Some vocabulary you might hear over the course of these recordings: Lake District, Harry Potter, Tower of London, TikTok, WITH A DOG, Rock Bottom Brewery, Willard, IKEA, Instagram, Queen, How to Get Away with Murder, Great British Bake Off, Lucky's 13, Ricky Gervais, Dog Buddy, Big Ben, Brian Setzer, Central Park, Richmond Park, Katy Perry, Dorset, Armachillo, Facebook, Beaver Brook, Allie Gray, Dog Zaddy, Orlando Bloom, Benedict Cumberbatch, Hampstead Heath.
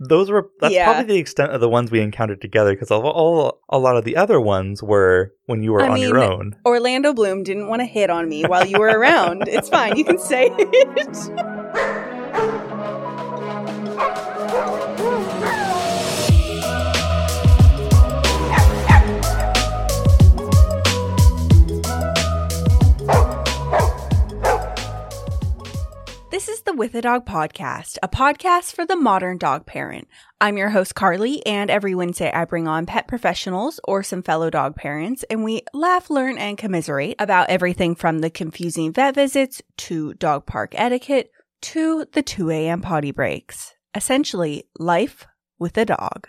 That's probably the extent of the ones we encountered together, because a lot of the other ones were when you were your own. Orlando Bloom didn't want to hit on me while you were around. It's fine. You can say it. This is the With a Dog podcast, a podcast for the modern dog parent. I'm your host, Carly, and every Wednesday I bring on pet professionals or some fellow dog parents, and we laugh, learn, and commiserate about everything from the confusing vet visits to dog park etiquette to the 2 a.m. potty breaks. Essentially, life with a dog.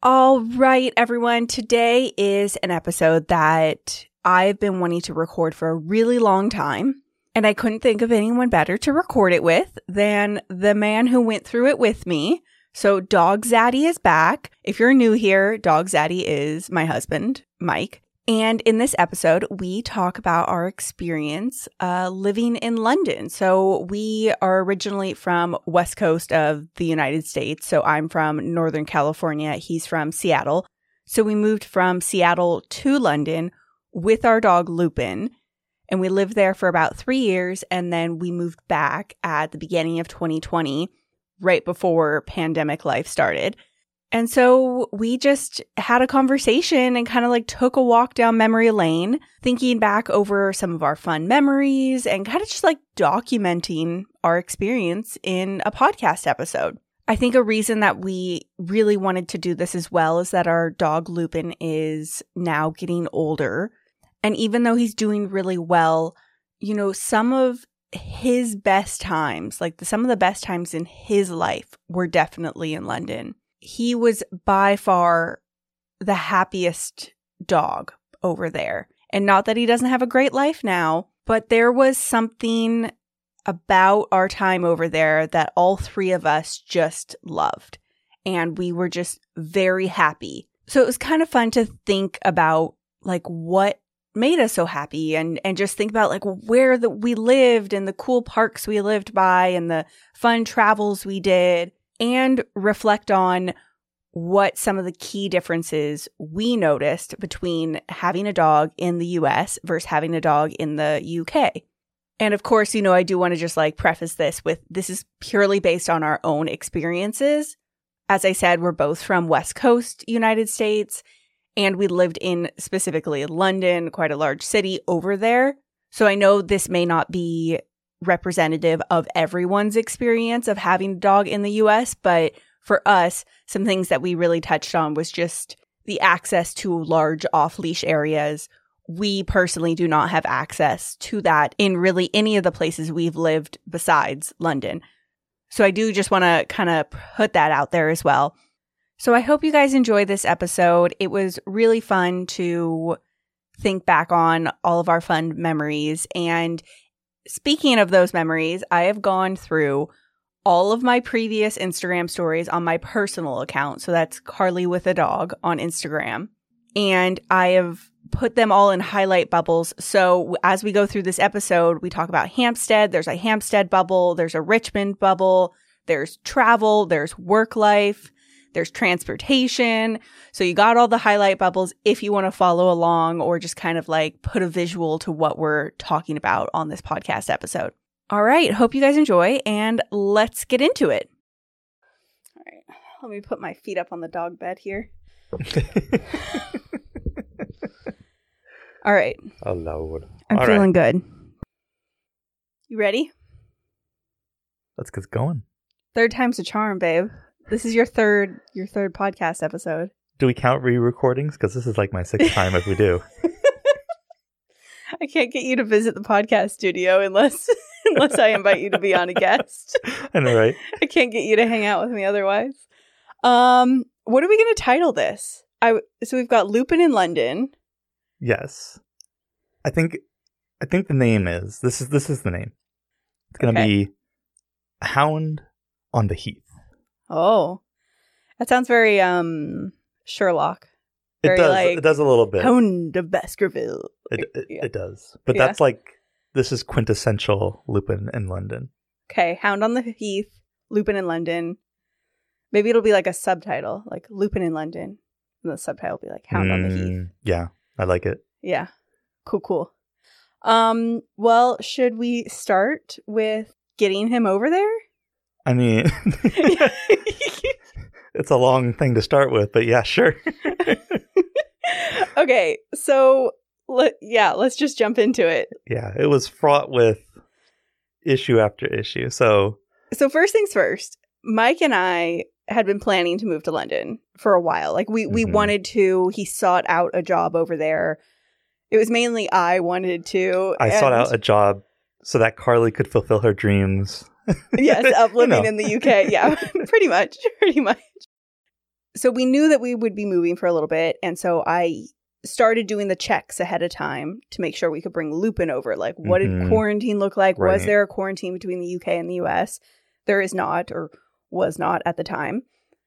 All right, everyone, today is an episode that I've been wanting to record for a really long time. And I couldn't think of anyone better to record it with than the man who went through it with me. So Dog Zaddy is back. If you're new here, Dog Zaddy is my husband, Mike. And in this episode, we talk about our experience living in London. So we are originally from West Coast of the United States. So I'm from Northern California. He's from Seattle. So we moved from Seattle to London with our dog Lupin. And we lived there for about 3 years, and then we moved back at the beginning of 2020, right before pandemic life started. And so we just had a conversation and kind of like took a walk down memory lane, thinking back over some of our fun memories and kind of just like documenting our experience in a podcast episode. I think a reason that we really wanted to do this as well is that our dog Lupin is now getting older. And even though he's doing really well, you know, some of his best times, like some of the best times in his life were definitely in London. He was by far the happiest dog over there. And not that he doesn't have a great life now, but there was something about our time over there that all three of us just loved. And we were just very happy. So it was kind of fun to think about like what made us so happy and just think about like where we lived and the cool parks we lived by and the fun travels we did, and reflect on what some of the key differences we noticed between having a dog in the US versus having a dog in the UK. And of course, you know, I do want to just like preface this with this is purely based on our own experiences. As I said, we're both from West Coast United States. And we lived in specifically London, quite a large city over there. So I know this may not be representative of everyone's experience of having a dog in the US, but for us, some things that we really touched on was just the access to large off-leash areas. We personally do not have access to that in really any of the places we've lived besides London. So I do just want to kind of put that out there as well. So I hope you guys enjoyed this episode. It was really fun to think back on all of our fun memories. And speaking of those memories, I have gone through all of my previous Instagram stories on my personal account. So that's Carly with a Dog on Instagram. And I have put them all in highlight bubbles. So as we go through this episode, we talk about Hampstead. There's a Hampstead bubble. There's a Richmond bubble. There's travel. There's work life. There's transportation. So you got all the highlight bubbles if you want to follow along or just kind of like put a visual to what we're talking about on this podcast episode. All right. Hope you guys enjoy, and let's get into it. All right. Let me put my feet up on the dog bed here. All right. Oh, Lord. I'm feeling good. You ready? Let's get going. Third time's a charm, babe. This is your third podcast episode. Do we count re-recordings? Because this is like my sixth time if we do. I can't get you to visit the podcast studio unless I invite you to be on a guest. I know, right? I can't get you to hang out with me otherwise. What are we going to title this? So we've got Lupin in London. Yes. I think the name is this is the name. It's going to be Hound on the Heath. Oh, that sounds very Sherlock. Very, it does. Like, it does a little bit. Hound of Baskerville. It does. But that's like, this is quintessential Lupin in London. Okay, Hound on the Heath, Lupin in London. Maybe it'll be like a subtitle, like Lupin in London. And the subtitle will be like Hound on the Heath. Yeah, I like it. Yeah. Cool. Well, should we start with getting him over there? I mean, it's a long thing to start with, but yeah, sure. Okay, so let's just jump into it. Yeah, it was fraught with issue after issue. So first things first, Mike and I had been planning to move to London for a while. Like we wanted to. He sought out a job over there. It was mainly I wanted to. I sought out a job so that Carly could fulfill her dreams. Yes, of living in the UK. Yeah, pretty much. So we knew that we would be moving for a little bit. And so I started doing the checks ahead of time to make sure we could bring Lupin over. Like, what did quarantine look like? Right. Was there a quarantine between the UK and the US? There is not, or was not at the time.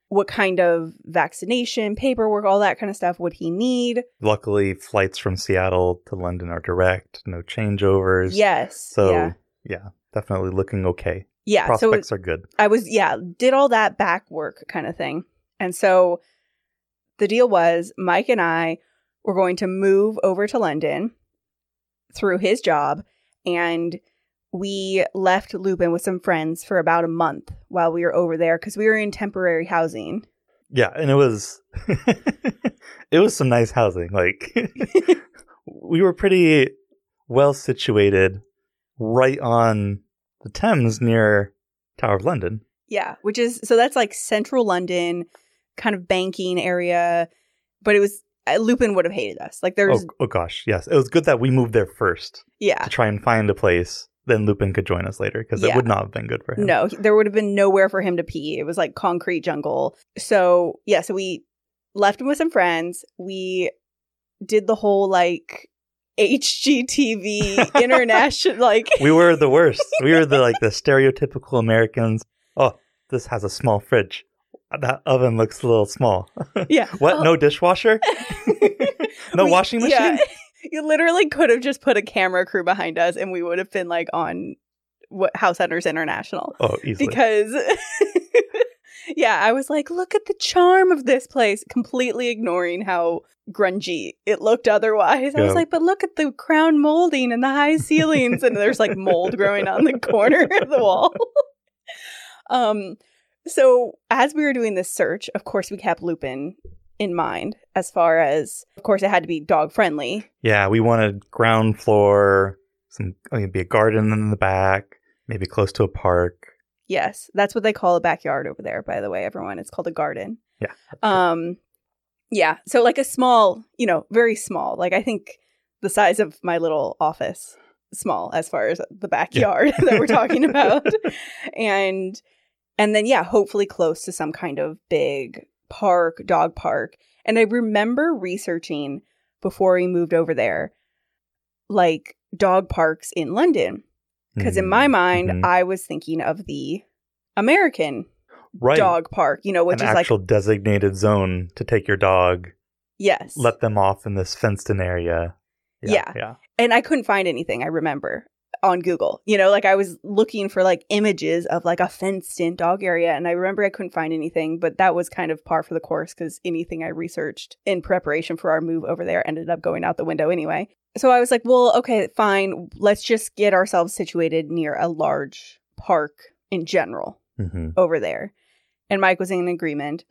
What kind of vaccination, paperwork, all that kind of stuff would he need? Luckily, flights from Seattle to London are direct. No changeovers. Yes. So, yeah definitely looking okay. Yeah. Prospects are good. I was, did all that back work kind of thing. And so the deal was Mike and I were going to move over to London through his job, and we left Lupin with some friends for about a month while we were over there because we were in temporary housing. Yeah, and it was some nice housing. Like we were pretty well situated right on the Thames near Tower of London. Yeah, which is so that's like central London, kind of banking area, but it was Lupin would have hated us. Like there's oh gosh, yes, it was good that we moved there first. Yeah, to try and find a place, then Lupin could join us later because it would not have been good for him. No, there would have been nowhere for him to pee. It was like concrete jungle. So yeah, so we left him with some friends. We did the whole like HGTV international. Like we were the worst. We were the stereotypical Americans. Oh, this has a small fridge. That oven looks a little small. Yeah. What? Oh. No dishwasher? No washing machine? Yeah. You literally could have just put a camera crew behind us and we would have been like on House Hunters International. Oh, easily. Because, I was like, look at the charm of this place, completely ignoring how grungy it looked otherwise. I was like, but look at the crown molding and the high ceilings. And there's like mold growing on the corner of the wall. So as we were doing this search, of course, we kept Lupin in mind as far as, of course, it had to be dog friendly. Yeah, we wanted ground floor, maybe a garden in the back, maybe close to a park. Yes, that's what they call a backyard over there, by the way, everyone. It's called a garden. Yeah. Yeah, so like a small, very small, like I think the size of my little office, small as far as the backyard that we're talking about. And then, hopefully close to some kind of big park, dog park. And I remember researching before we moved over there, like dog parks in London. Because in my mind, I was thinking of the American dog park, which is like an actual designated zone to take your dog. Yes. Let them off in this fenced-in area. Yeah. And I couldn't find anything, I remember. On Google, I was looking for like images of like a fenced in dog area. And I remember I couldn't find anything, but that was kind of par for the course because anything I researched in preparation for our move over there ended up going out the window anyway. So I was like, well, okay, fine. Let's just get ourselves situated near a large park in general over there. And Mike was in agreement.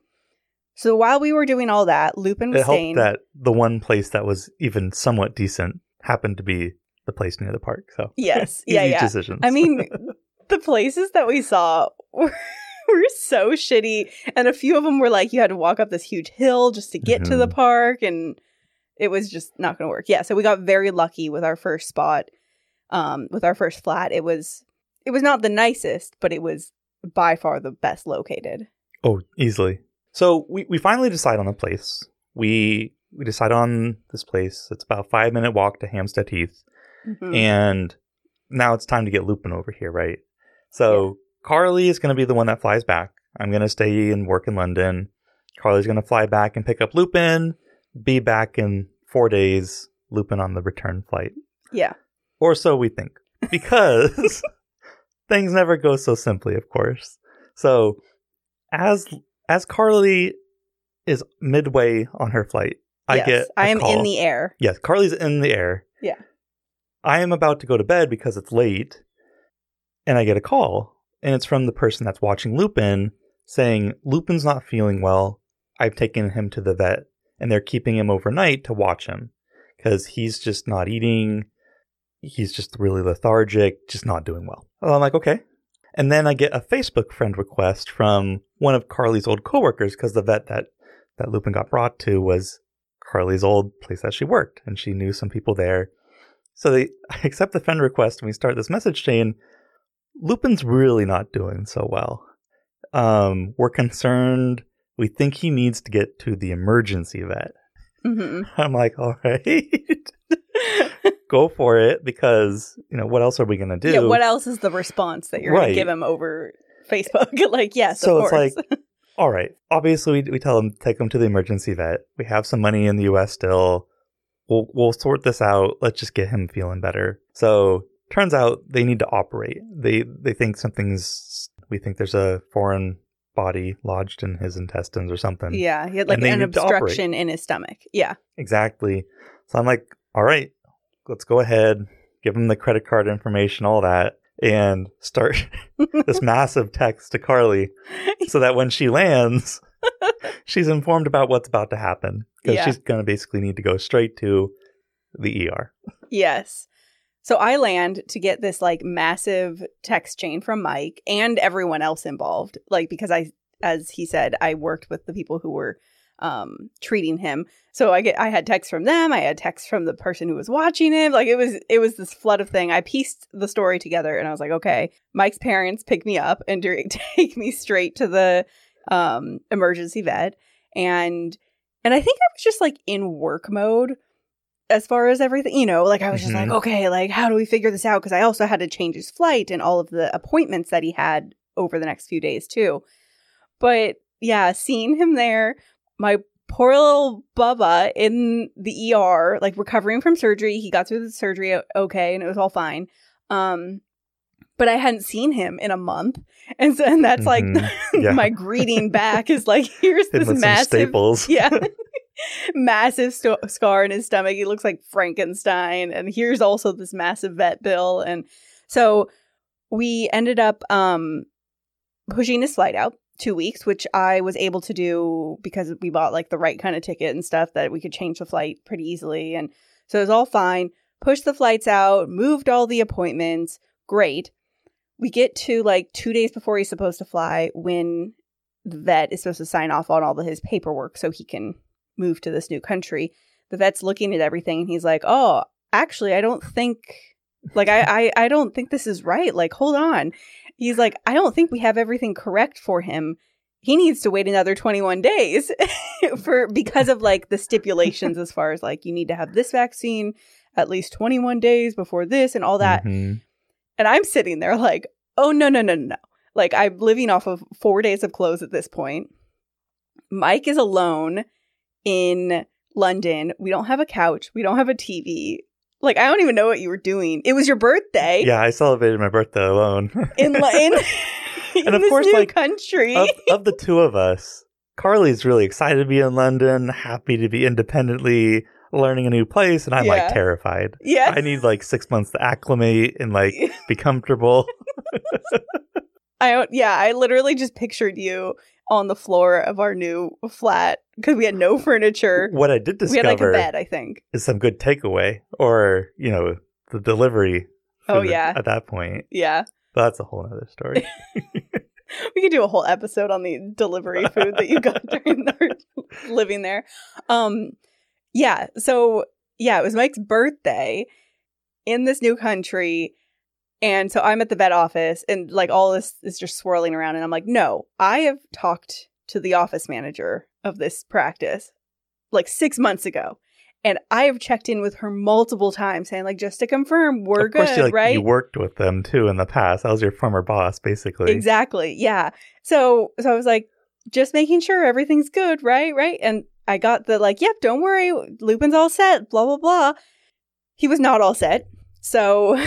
So while we were doing all that, Lupin was saying that the one place that was even somewhat decent happened to be the place near the park. So yes. Easy decisions. I mean, the places that we saw were so shitty. And a few of them were like, you had to walk up this huge hill just to get to the park. And it was just not going to work. Yeah. So we got very lucky with our first spot, with our first flat. It was not the nicest, but it was by far the best located. Oh, easily. So we finally decide on a place. We decide on this place. It's about a 5-minute walk to Hampstead Heath. Mm-hmm. And now it's time to get Lupin over here, right? So Carly is going to be the one that flies back. I'm going to stay and work in London. Carly's going to fly back and pick up Lupin, be back in 4 days, Lupin on the return flight. Yeah. Or so we think. Because things never go so simply, of course. So as as Carly is midway on her flight, I am in the air. Yes, Carly's in the air. Yeah. I am about to go to bed because it's late, and I get a call, and it's from the person that's watching Lupin saying, Lupin's not feeling well. I've taken him to the vet, and they're keeping him overnight to watch him because he's just not eating. He's just really lethargic, just not doing well. Oh, I'm like, okay. And then I get a Facebook friend request from one of Carly's old coworkers because the vet that Lupin got brought to was Carly's old place that she worked, and she knew some people there. So I accept the friend request, and we start this message chain. Lupin's really not doing so well. We're concerned. We think he needs to get to the emergency vet. Mm-hmm. I'm like, all right. Go for it, because, you know, what else are we going to do? Yeah, what else is the response that you're going to give him over Facebook? Like, yes, so of course. So it's like, all right. Obviously, we tell him, take him to the emergency vet. We have some money in the U.S. still. We'll sort this out. Let's just get him feeling better. So turns out they need to operate. They think we think there's a foreign body lodged in his intestines or something. Yeah. He had like an obstruction in his stomach. Yeah. Exactly. So I'm like, all right, let's go ahead, give him the credit card information, all that, and start this massive text to Carly so that when she lands, she's informed about what's about to happen. Because she's going to basically need to go straight to the ER. Yes. So I land to get this like massive text chain from Mike and everyone else involved. Like, because as he said, I worked with the people who were treating him. So I had texts from them. I had texts from the person who was watching him. Like, it was this flood of thing. I pieced the story together and I was like, okay, Mike's parents pick me up and take me straight to the emergency vet. And I think I was just like in work mode. As far as everything, you know, like I was just like, okay, like, how do we figure this out? Because I also had to change his flight and all of the appointments that he had over the next few days, too. But yeah, seeing him there, my poor little Bubba in the ER, like recovering from surgery. He got through the surgery okay, and it was all fine. But I hadn't seen him in a month. And that's like my greeting back is like, here's this massive staples. Yeah. Massive scar in his stomach. He looks like Frankenstein. And here's also this massive vet bill. And so we ended up pushing his flight out 2 weeks, which I was able to do because we bought like the right kind of ticket and stuff that we could change the flight pretty easily. And so it was all fine. Pushed the flights out, moved all the appointments. Great. We get to like 2 days before he's supposed to fly when the vet is supposed to sign off on all of his paperwork so he can move to this new country. The vet's looking at everything and he's like, oh, actually, I don't think like I don't think this is right. Like, hold on. He's like, I don't think we have everything correct for him. He needs to wait another 21 days because of like the stipulations as far as like you need to have this vaccine at least 21 days before this and all that. Mm-hmm. And I'm sitting there like, oh, no. Like I'm living off of 4 days of clothes at this point. Mike is alone in London. We don't have a couch. We don't have a TV. Like, I don't even know what you were doing. It was your birthday. Yeah, I celebrated my birthday alone. in and of this course, new like, country. Of the two of us, Carly's really excited to be in London, happy to be independently learning a new place. And I'm like terrified. Yeah. I need like 6 months to acclimate and like be comfortable. I literally just pictured you on the floor of our new flat because we had no furniture. What I did discover, we had like a bed, I think, is some good takeaway or, you know, the delivery. Oh, yeah. At that point. Yeah. That's a whole other story. We could do a whole episode on the delivery food that you got during our living there. Yeah. So, yeah, it was Mike's birthday in this new country. And so I'm at the vet office and like all this is just swirling around. And I'm like, no, I have talked to the office manager of this practice like 6 months ago. And I have checked in with her multiple times saying like, just to confirm, we're good, right? You worked with them too in the past. That was your former boss, basically. Exactly. Yeah. So I was like, just making sure everything's good, right? Right. And I got the like, yep, don't worry. Lupin's all set, blah, blah, blah. He was not all set. So...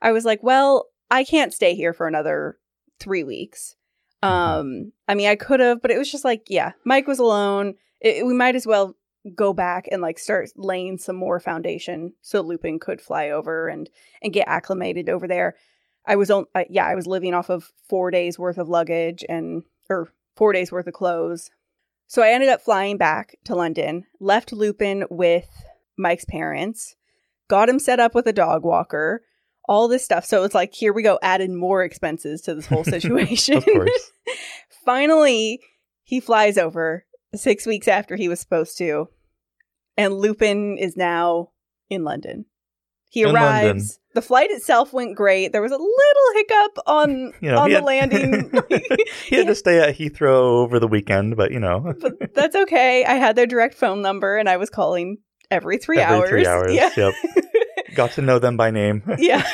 I was like, well, I can't stay here for another 3 weeks. I mean, I could have, but it was just like, yeah, Mike was alone. We might as well go back and like start laying some more foundation so Lupin could fly over and get acclimated over there. I was living off of 4 days worth of luggage or 4 days worth of clothes. So I ended up flying back to London, left Lupin with Mike's parents, got him set up with a dog walker, all this stuff. So it's like, here we go, added more expenses to this whole situation. Of course. Finally, he flies over 6 weeks after he was supposed to. And Lupin is now in London. He arrives. London. The flight itself went great. There was a little hiccup on the landing. He had to stay at Heathrow over the weekend, but. But that's okay. I had their direct phone number, and I was calling every three hours. Yeah. Yep. Got to know them by name. Yeah.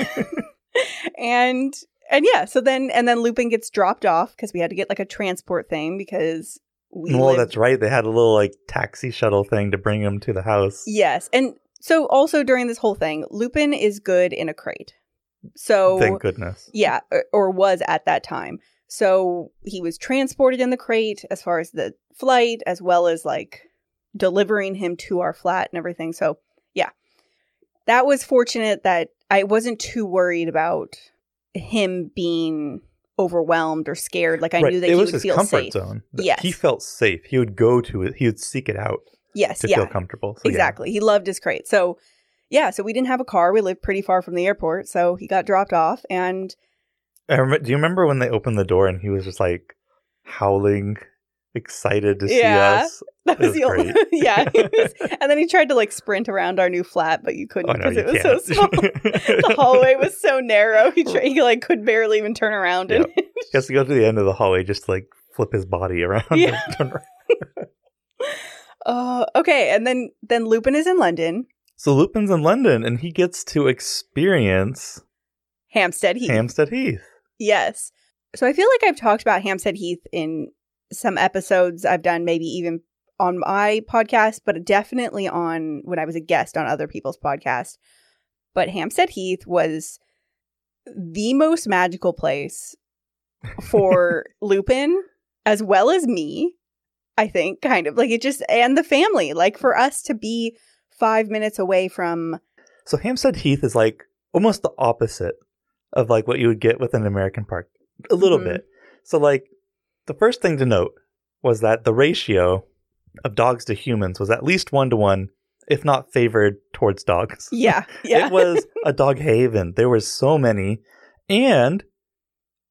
And yeah. So then Lupin gets dropped off because we had to get like a transport thing because we. Well, that's right. They had a little like taxi shuttle thing to bring him to the house. Yes, and. So also during this whole thing, Lupin is good in a crate. So thank goodness. Yeah, or was at that time. So he was transported in the crate as far as the flight, as well as like delivering him to our flat and everything. So yeah, that was fortunate that I wasn't too worried about him being overwhelmed or scared. Like I knew that he would feel safe. It was his comfort zone. Yes. He felt safe. He would go to it. He would seek it out. Yes. To feel comfortable. So, exactly. Yeah. He loved his crate. So, yeah. So we didn't have a car. We lived pretty far from the airport. So he got dropped off. And do you remember when they opened the door and he was just like howling, excited to see us? That was great. Yeah. And then he tried to like sprint around our new flat, but you couldn't because it was so small. The hallway was so narrow. He like could barely even turn around. Yep. He has to go to the end of the hallway just to, like flip his body around. Yeah. And turn around. Okay, and then Lupin is in London. So Lupin's in London, and he gets to experience Hampstead Heath. Yes. So I feel like I've talked about Hampstead Heath in some episodes I've done, maybe even on my podcast, but definitely on when I was a guest on other people's podcasts. But Hampstead Heath was the most magical place for Lupin, as well as me. I think kind of like it just and the family, like for us to be 5 minutes away from. So Hampstead Heath is like almost the opposite of like what you would get with an American park a little bit. So like the first thing to note was that the ratio of dogs to humans was at least 1 to 1, if not favored towards dogs. Yeah. Yeah. It was a dog haven. There were so many and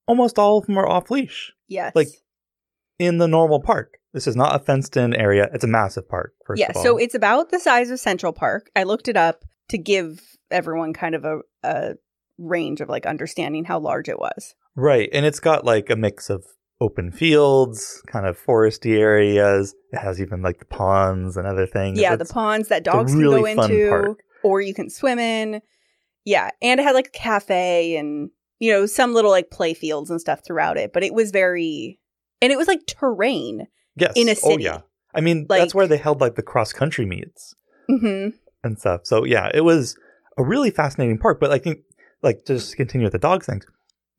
almost all of them are off leash. Yes. Like in the normal park. This is not a fenced-in area. It's a massive park, first of all. Yeah, so it's about the size of Central Park. I looked it up to give everyone kind of a range of, like, understanding how large it was. Right, and it's got, like, a mix of open fields, kind of foresty areas. It has even, like, the ponds and other things. Yeah, the ponds that dogs really can go into. Park. Or you can swim in. Yeah, and it had, like, a cafe and, you know, some little, like, play fields and stuff throughout it. But it was very... And it was, like, terrain. Yes. In a city. Oh, yeah. I mean, like, that's where they held like the cross-country meets and stuff. So, yeah, it was a really fascinating park. But I think, like, just to continue with the dog things,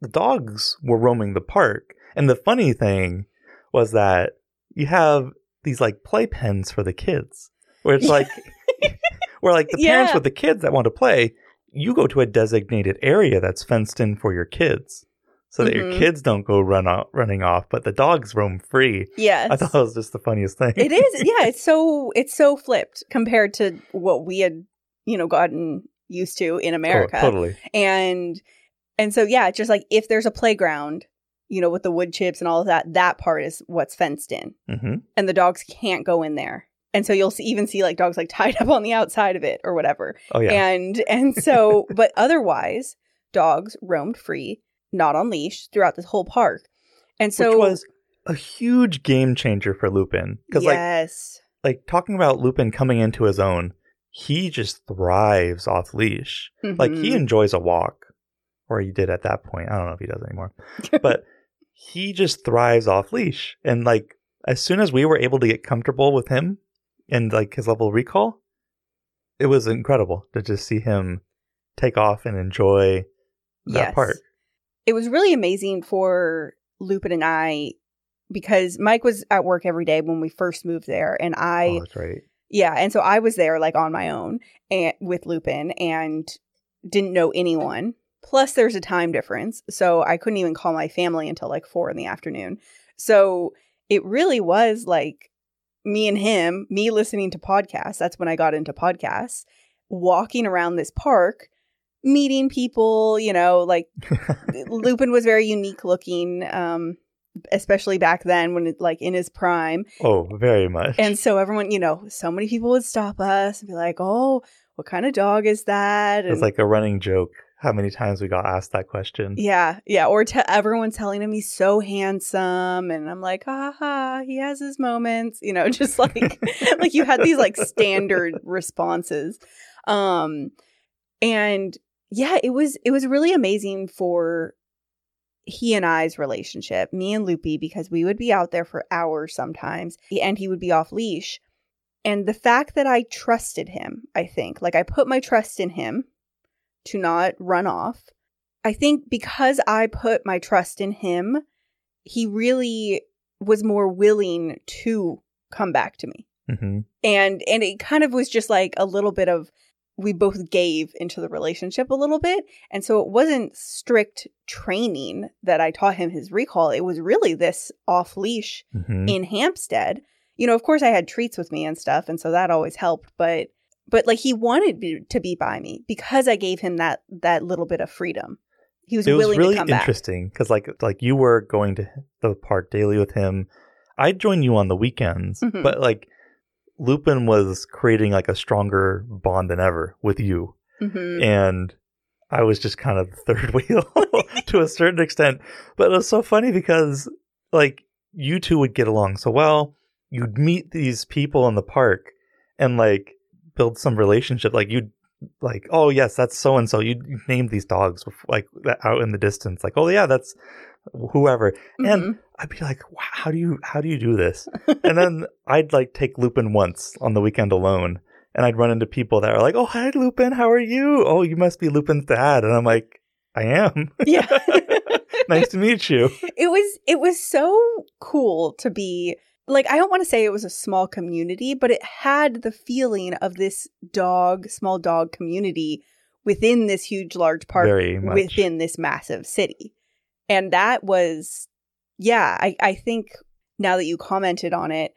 the dogs were roaming the park. And the funny thing was that you have these, like, play pens for the kids where it's like, where, like, the parents with the kids that want to play, you go to a designated area that's fenced in for your kids. So that your kids don't go running off, but the dogs roam free. Yes. I thought it was just the funniest thing. It is. Yeah. It's so flipped compared to what we had, gotten used to in America. Oh, totally. And so, yeah, it's just like if there's a playground, with the wood chips and all of that, that part is what's fenced in. Mm-hmm. And the dogs can't go in there. And so you'll even see like dogs like tied up on the outside of it or whatever. Oh, yeah. And so, but otherwise, dogs roamed free. Not on leash throughout this whole park. And so, which was a huge game changer for Lupin. Yes. Like talking about Lupin coming into his own, he just thrives off leash. Mm-hmm. Like he enjoys a walk, or he did at that point. I don't know if he does anymore, but he just thrives off leash. And like, as soon as we were able to get comfortable with him and like his level of recall, it was incredible to just see him take off and enjoy that part. It was really amazing for Lupin and I, because Mike was at work every day when we first moved there, and I, oh, that's right. Yeah, and so I was there like on my own and with Lupin and didn't know anyone. Plus, there's a time difference, so I couldn't even call my family until like 4 PM. So it really was like me and him, me listening to podcasts. That's when I got into podcasts, walking around this park, meeting people, you know, like Lupin was very unique looking, especially back then when it, like in his prime. Oh, very much. And so everyone, you know, so many people would stop us and be like, oh, what kind of dog is that? And it's like a running joke. How many times we got asked that question. Yeah. Yeah. Or everyone's telling him he's so handsome. And I'm like, aha, he has his moments, you know, just like, like you had these like standard responses. And yeah, it was really amazing for he and I's relationship, me and Loopy, because we would be out there for hours sometimes and he would be off leash. And the fact that I trusted him, I think, like I put my trust in him to not run off. I think because I put my trust in him, he really was more willing to come back to me. Mm-hmm. And it kind of was just like a little bit of, we both gave into the relationship a little bit. And so it wasn't strict training that I taught him his recall. It was really this off leash mm-hmm. in Hampstead. You know, of course I had treats with me and stuff. And so that always helped. But like he wanted to be by me because I gave him that little bit of freedom. He was willing really to come back. It was really interesting because like you were going to the park daily with him. I'd join you on the weekends, mm-hmm. but like Lupin was creating like a stronger bond than ever with you. Mm-hmm. And I was just kind of the third wheel to a certain extent. But it was so funny because like you two would get along so well. You'd meet these people in the park and like build some relationship, like you'd like, oh yes, that's so and so. You named these dogs like out in the distance, like, oh yeah, that's whoever. Mm-hmm. And I'd be like, wow, how do you do this? And then I'd like take Lupin once on the weekend alone, and I'd run into people that are like, oh hi Lupin, how are you? Oh, you must be Lupin's dad. And I'm like, I am. Yeah. Nice to meet you. It was so cool to be. Like, I don't want to say it was a small community, but it had the feeling of this small dog community within this huge, large park, within this massive city. And that was, yeah, I think now that you commented on it,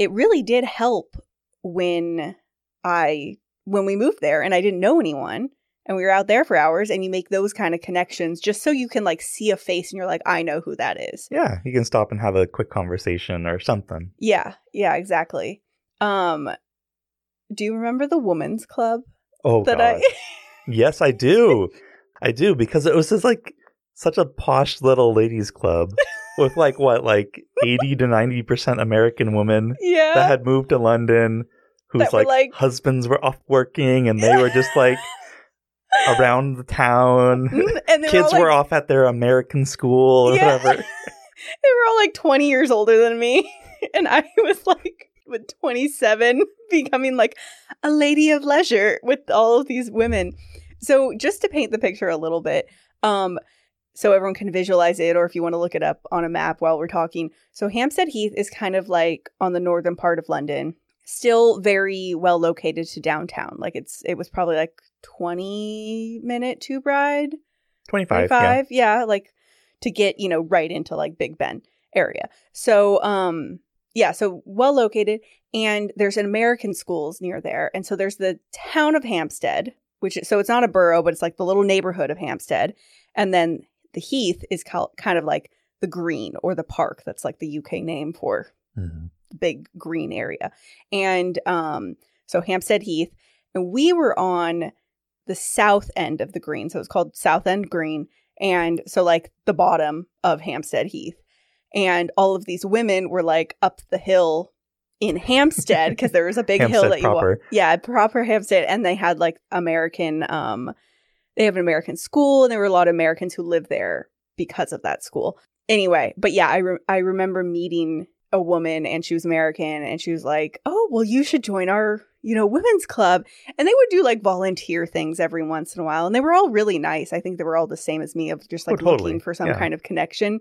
it really did help when we moved there and I didn't know anyone and we were out there for hours, and you make those kind of connections just so you can like see a face and you're like, I know who that is. Yeah. You can stop and have a quick conversation or something. Yeah. Yeah, exactly. Do you remember the woman's club? Oh, that God. Yes, I do. I do, because it was just like such a posh little ladies club with like, what, like 80 to 90% American women that had moved to London, whose like husbands were off working and they were just like around the town, and kids were off at their American school or whatever. They were all like 20 years older than me, and I was like with 27 becoming like a lady of leisure with all of these women. So just to paint the picture a little bit, so everyone can visualize it, or if you want to look it up on a map while we're talking. So Hampstead Heath is kind of like on the northern part of London, still very well located to downtown. Like it was probably like 20-minute tube ride, 25, yeah, like to get, you know, right into like Big Ben area. So so well located, and there's an American schools near there, and so there's the town of Hampstead, which so it's not a borough, but it's like the little neighborhood of Hampstead, and then the Heath is kind of like the green or the park. That's like the UK name for mm-hmm. the big green area, and so Hampstead Heath, and we were on the south end of the green. So it's called South End Green. And so like the bottom of Hampstead Heath. And all of these women were like up the hill in Hampstead because there was a big hill that proper. You walk. Yeah, proper Hampstead. And they had like American, they have an American school, and there were a lot of Americans who lived there because of that school. Anyway, but yeah, I remember meeting a woman, and she was American, and she was like, oh, well, you should join our, you know, women's club. And they would do like volunteer things every once in a while. And they were all really nice. I think they were all the same as me, of just like looking for some kind of connection.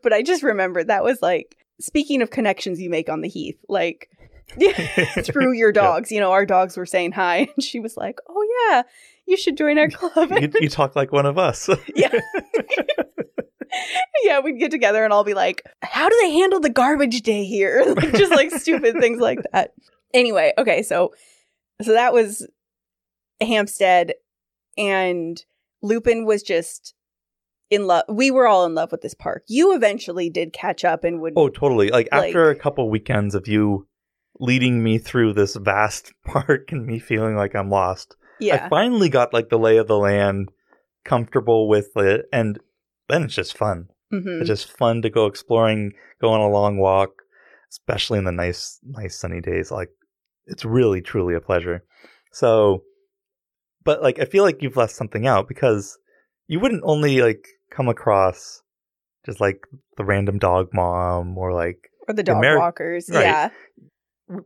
But I just remembered that was like, speaking of connections you make on the Heath, like through your dogs, yeah. You know, our dogs were saying hi and she was like, oh yeah, you should join our club. You talk like one of us. Yeah. Yeah, we'd get together and I'll be like, how do they handle the garbage day here? Like, just like stupid things like that. Anyway, okay, so that was Hampstead, and Lupin was just in love. We were all in love with this park. You eventually did catch up and would... Oh, totally. Like after a couple weekends of you leading me through this vast park and me feeling like I'm lost, yeah. I finally got like the lay of the land, comfortable with it, and... Then it's just fun. Mm-hmm. It's just fun to go exploring, go on a long walk, especially in the nice sunny days. Like, it's really, truly a pleasure. So, but like, I feel like you've left something out, because you wouldn't only like come across just like the random dog mom or like... Or the dog walkers. Right. Yeah.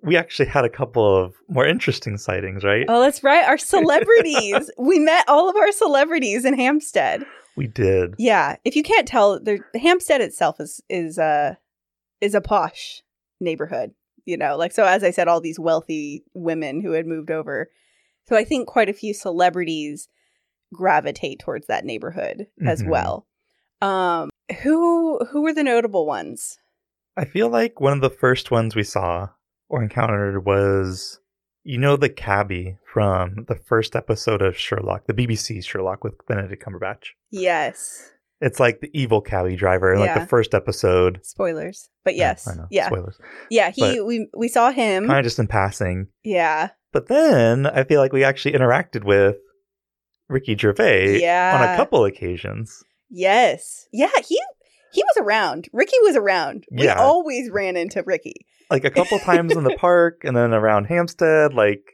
We actually had a couple of more interesting sightings, right? Oh, that's right. Our celebrities. We met all of our celebrities in Hampstead. We did. Yeah. If you can't tell, the Hampstead itself is a posh neighborhood, you know, like, so as I said, all these wealthy women who had moved over. So I think quite a few celebrities gravitate towards that neighborhood as well. Who were the notable ones? I feel like one of the first ones we saw or encountered was, you know, the cabbie from the first episode of Sherlock, the BBC Sherlock with Benedict Cumberbatch. Yes. It's like the evil cabbie driver in like the first episode. Spoilers. But yes. Yeah, I know. Yeah. Spoilers. Yeah, we saw him. Kind of just in passing. Yeah. But then I feel like we actually interacted with Ricky Gervais on a couple occasions. Yes. Yeah, he was around. Ricky was around. We always ran into Ricky. Like a couple times in the park and then around Hampstead, like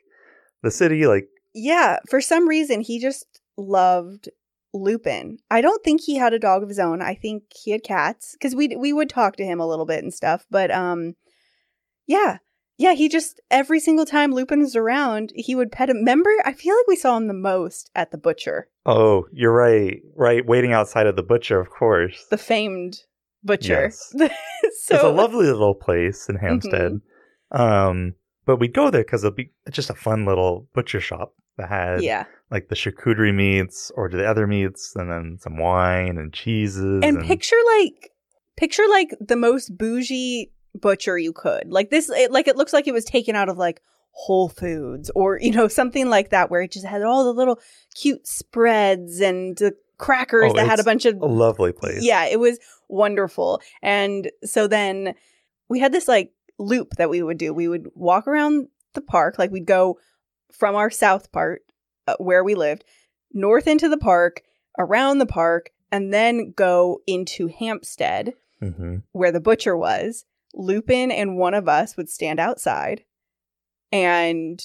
the city, like... Yeah, for some reason, he just loved Lupin. I don't think he had a dog of his own. I think he had cats, because we would talk to him a little bit and stuff. But yeah, he just, every single time Lupin was around, he would pet him. Remember, I feel like we saw him the most at the butcher. Oh, you're right. Right, waiting outside of the butcher, of course. The famed... butcher. Yes. So, it's a lovely little place in Hampstead. Mm-hmm. But we'd go there because it'd be just a fun little butcher shop that had like the charcuterie meats or the other meats and then some wine and cheeses. And picture like the most bougie butcher you could. Like this, it looks like it was taken out of like Whole Foods or, you know, something like that, where it just had all the little cute spreads and the crackers that had a bunch of... a lovely place. Yeah, it was wonderful. And so then we had this like loop that we would do. We would walk around the park, like we'd go from our south part where we lived north into the park, around the park, and then go into Hampstead where the butcher was. Lupin and one of us would stand outside, and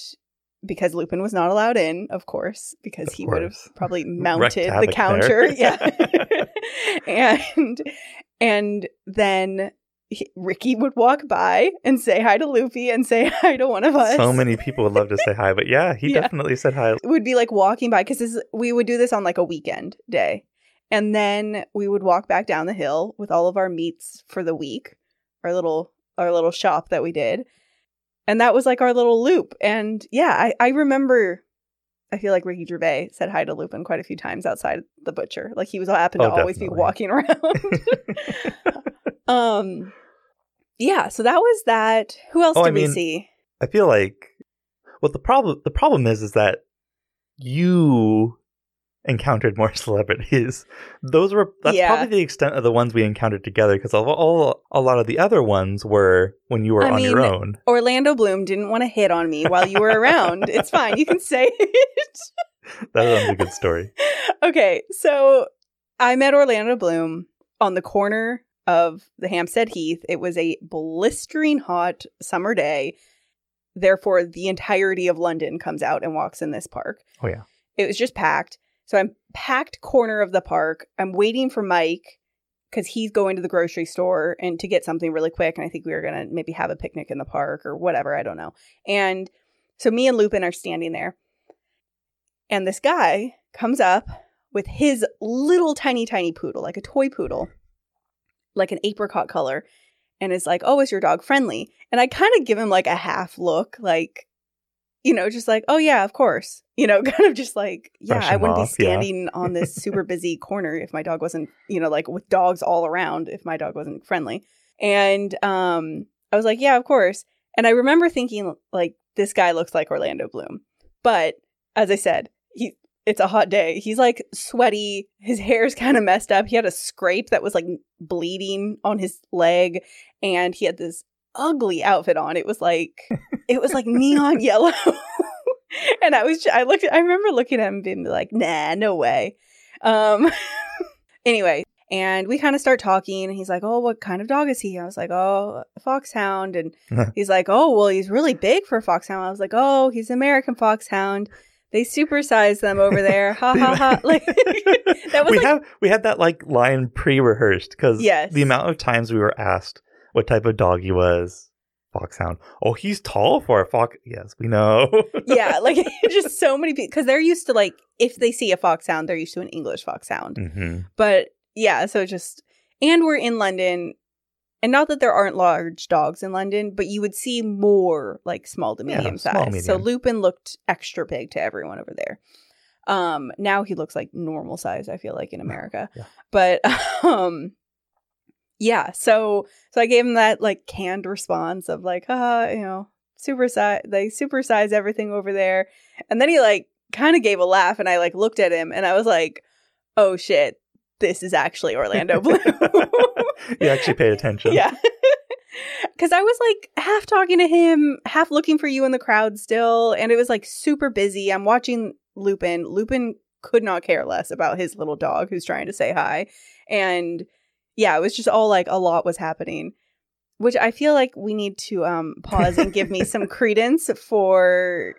because Lupin was not allowed in, of course, because he would have probably mounted the counter. Yeah. and then Ricky would walk by and say hi to Loopy and say hi to one of us. So many people would love to say hi, but yeah, he definitely said hi. It would be like walking by, because we would do this on like a weekend day. And then we would walk back down the hill with all of our meats for the week, our little shop that we did. And that was like our little loop. And yeah, I remember, I feel like Ricky Gervais said hi to Lupin quite a few times outside the butcher. Like he was happened to always be walking around. Yeah, so that was that. Who else did we see? I feel like the problem is that you encountered more celebrities. That's probably the extent of the ones we encountered together, because a lot of the other ones were when you were your own. Orlando Bloom didn't want to hit on me while you were around. It's fine. You can say it. That sounds a good story. Okay. So I met Orlando Bloom on the corner of the Hampstead Heath. It was a blistering hot summer day. Therefore, the entirety of London comes out and walks in this park. Oh, yeah. It was just packed. So I'm packed corner of the park. I'm waiting for Mike because he's going to the grocery store and to get something really quick. And I think we were going to maybe have a picnic in the park or whatever. I don't know. And so me and Lupin are standing there. And this guy comes up with his little tiny poodle, like a toy poodle. like an apricot color, and is like, oh, is your dog friendly? And I kind of give him like a half look, like, you know, just like, oh, yeah, of course, you know, kind of just like, yeah, brush I wouldn't off, be standing on this super busy corner if my dog wasn't, you know, like with dogs all around, if my dog wasn't friendly. And I was like, yeah, of course. And I remember thinking, like, this guy looks like Orlando Bloom. But as I said, it's a hot day. He's like sweaty. His hair's kind of messed up. He had a scrape that was like bleeding on his leg. And he had this ugly outfit on. It was like neon yellow. And I remember looking at him and being like, nah, no way. Anyway, and we kind of start talking and he's like, oh, what kind of dog is he? I was like, oh, a foxhound. And he's like, oh, well, he's really big for a foxhound. I was like, oh, he's an American foxhound. They supersize them over there. Ha, ha, ha. Like, that was we had that like line pre-rehearsed because the amount of times we were asked what type of dog he was. Foxhound. Oh, he's tall for a fox. Yes, we know. Yeah, like just so many people. Because they're used to like, if they see a foxhound, they're used to an English foxhound. Mm-hmm. But yeah, so just, and we're in London. And not that there aren't large dogs in London, but you would see more like small to medium size. So Lupin looked extra big to everyone over there. Now he looks like normal size, I feel like, in America. Yeah. But so I gave him that like canned response of like, you know, they supersize everything over there. And then he like kind of gave a laugh and I like looked at him and I was like, oh shit, this is actually Orlando Bloom. You actually paid attention. Yeah. Because I was like half talking to him, half looking for you in the crowd still. And it was like super busy. I'm watching Lupin. Lupin could not care less about his little dog who's trying to say hi. And yeah, it was just all like a lot was happening, which I feel like we need to pause and give me some credence for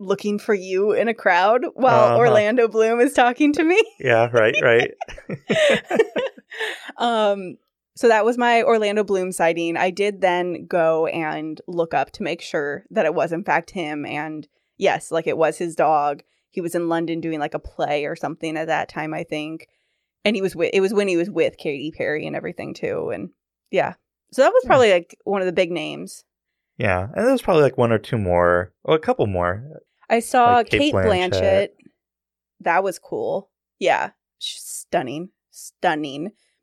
looking for you in a crowd while Orlando Bloom is talking to me. Yeah, right. So that was my Orlando Bloom sighting. I did then go and look up to make sure that it was in fact him. And yes, like it was his dog. He was in London doing like a play or something at that time, I think. And it was when he was with Katy Perry and everything too. And yeah, so that was probably like one of the big names. Yeah, and there was probably like one or two more, or a couple more. I saw like Kate Blanchett. That was cool. Yeah, she's stunning.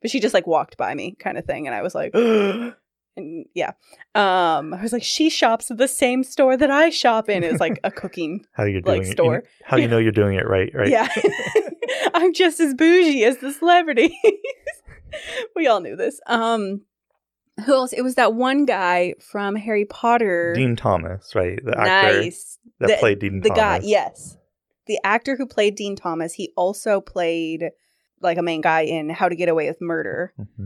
But she just like walked by me, kind of thing, and I was like, and yeah, I was like, she shops at the same store that I shop in. It was like a cooking how you're doing like store. How you know you're doing it right? Yeah, I'm just as bougie as the celebrities. We all knew this. Who else? It was that one guy from Harry Potter. Dean Thomas, right? The actor that played Dean Thomas. The guy, yes. The actor who played Dean Thomas, he also played like a main guy in How to Get Away with Murder. Mm-hmm.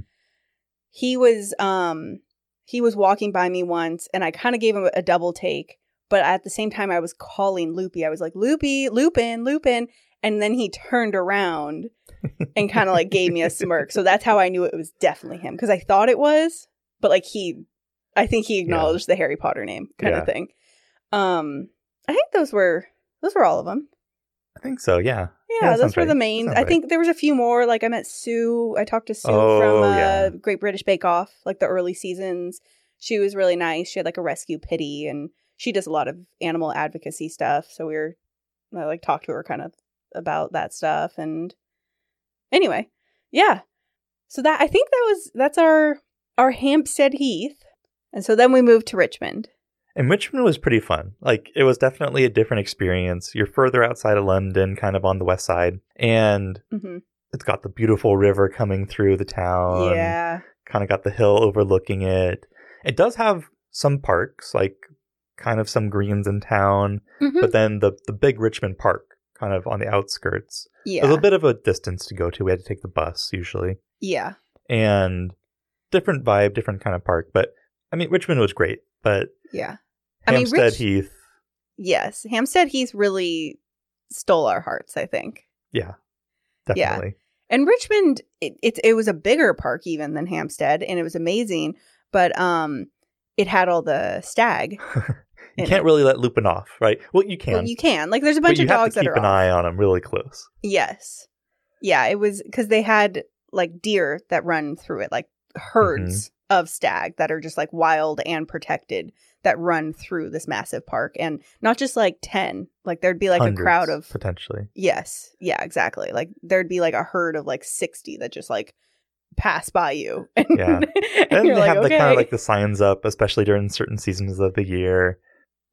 He was walking by me once and I kind of gave him a double take. But at the same time, I was calling Loopy. I was like, Loopy, Lupin. And then he turned around and kind of like gave me a smirk. So that's how I knew it was definitely him because I thought it was. But like I think he acknowledged the Harry Potter name kind of thing. I think those were all of them. I think so. Yeah. Yeah, those were the main. I think there was a few more. Like I met Sue. I talked to Sue from Great British Bake Off, like the early seasons. She was really nice. She had like a rescue pity, and she does a lot of animal advocacy stuff. So I like talked to her kind of about that stuff. And anyway, yeah. So that I think that's our Hampstead Heath. And so then we moved to Richmond. And Richmond was pretty fun. Like, it was definitely a different experience. You're further outside of London, kind of on the west side. And it's got the beautiful river coming through the town. Yeah. Kind of got the hill overlooking it. It does have some parks, like kind of some greens in town. Mm-hmm. But then the big Richmond Park, kind of on the outskirts. Yeah. It was a bit of a distance to go to. We had to take the bus, usually. Yeah. And different vibe, different kind of park. But, I mean, Richmond was great. But yeah. Hampstead Heath. Yes. Hampstead Heath really stole our hearts, I think. Yeah. Definitely. Yeah. And Richmond, it was a bigger park even than Hampstead, and it was amazing. But it had all the stag. You can't really let Lupin off, right? Well, you can. Like, there's a bunch of dogs that are off. You have to keep an eye on them really close. Yes. Yeah, it was because they had, like, deer that run through it, like, herds of stag that are just like wild and protected that run through this massive park, and not just like 10, like there'd be like hundreds, a crowd of potentially. Yes. Yeah, exactly. Like there'd be like a herd of like 60 that just like pass by you. And, yeah. And they like, have the kind of like the signs up, especially during certain seasons of the year.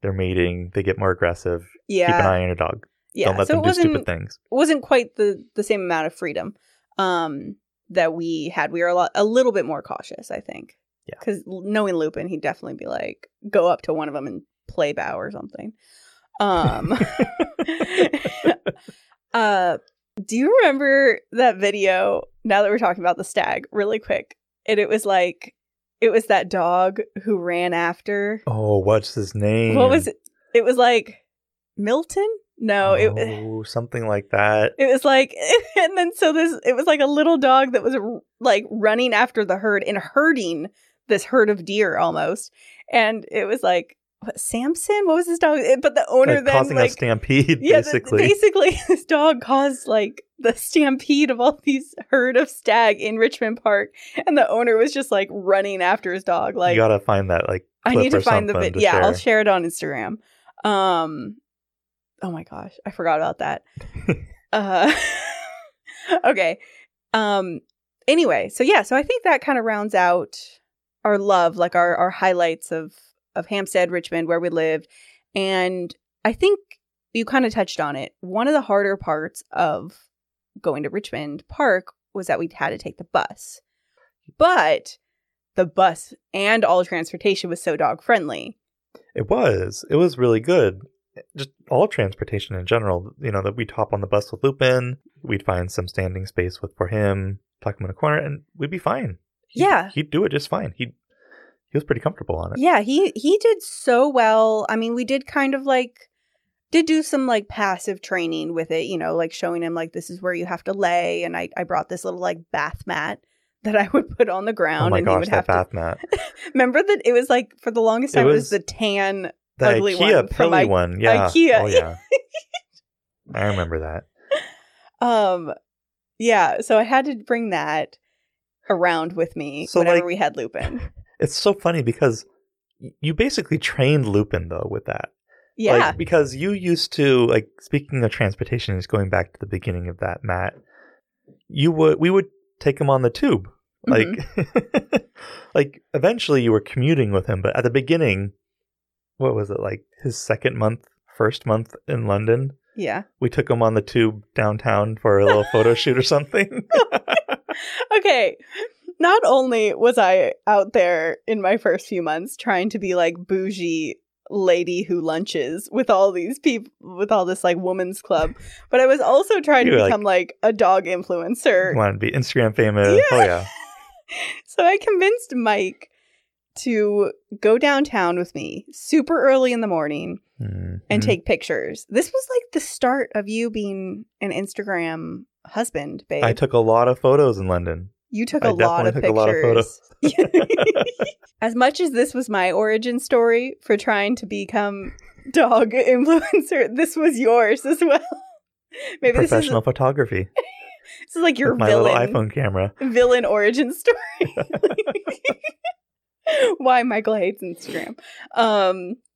They're mating. They get more aggressive. Yeah. Keep an eye on your dog. Yeah. Don't let them do stupid things. It wasn't quite the same amount of freedom that we had. We were a little bit more cautious, I think. Yeah. Because knowing Lupin, he'd definitely be like, go up to one of them and play bow or something. Do you remember that video, now that we're talking about the stag, really quick? And it was like, it was that dog who ran after. Oh, what's his name? What was it? It was like Milton? No, it something like that. It was like, and then so this, it was like a little dog that was like running after the herd and herding this herd of deer almost. And it was like, what, Samson? What was this dog? But the owner like then causing like, a stampede, yeah, basically. Basically, this dog caused like the stampede of all these herd of stag in Richmond Park, and the owner was just like running after his dog. Like, you gotta find that. Like, clip I need to find the video. Yeah, share. I'll share it on Instagram. Oh my gosh, I forgot about that. Okay. Anyway, so yeah, so I think that kind of rounds out our love, like our highlights of Hampstead, Richmond, where we lived. And I think you kind of touched on it. One of the harder parts of going to Richmond Park was that we had to take the bus. But the bus and all transportation was so dog friendly. It was. It was really good. Just all transportation in general. You know, that we'd hop on the bus with Lupin. We'd find some standing space for him, tuck him in a corner, and we'd be fine. Yeah. He'd do it just fine. He was pretty comfortable on it. Yeah, he did so well. I mean, we did kind of like do some like passive training with it, you know, like showing him like this is where you have to lay, and I brought this little like bath mat that I would put on the ground. Oh my and gosh, he would that have bath to... mat. Remember that it was like for the longest time it was the tan the ugly IKEA one from pilly one. Yeah. IKEA. Oh yeah. I remember that. Yeah, so I had to bring that around with me so whenever like... we had Lupin. It's so funny because you basically trained Lupin, though, with that. Yeah. Like, because you used to, like, speaking of transportation, just going back to the beginning of that, Matt, we would take him on the tube. Like, like eventually you were commuting with him. But at the beginning, what was it, like his first month in London? Yeah. We took him on the tube downtown for a little photo shoot or something. Okay. Not only was I out there in my first few months trying to be like bougie lady who lunches with all these people, with all this like women's club, but I was also trying to become like a dog influencer. You want to be Instagram famous. Yeah. Oh, yeah. So I convinced Mike to go downtown with me super early in the morning and take pictures. This was like the start of you being an Instagram husband, babe. I took a lot of photos in London. You took a lot of photos. As much as this was my origin story for trying to become dog influencer, this was yours as well. Maybe professional photography. This is like your little iPhone camera villain origin story. Why Michael hates Instagram.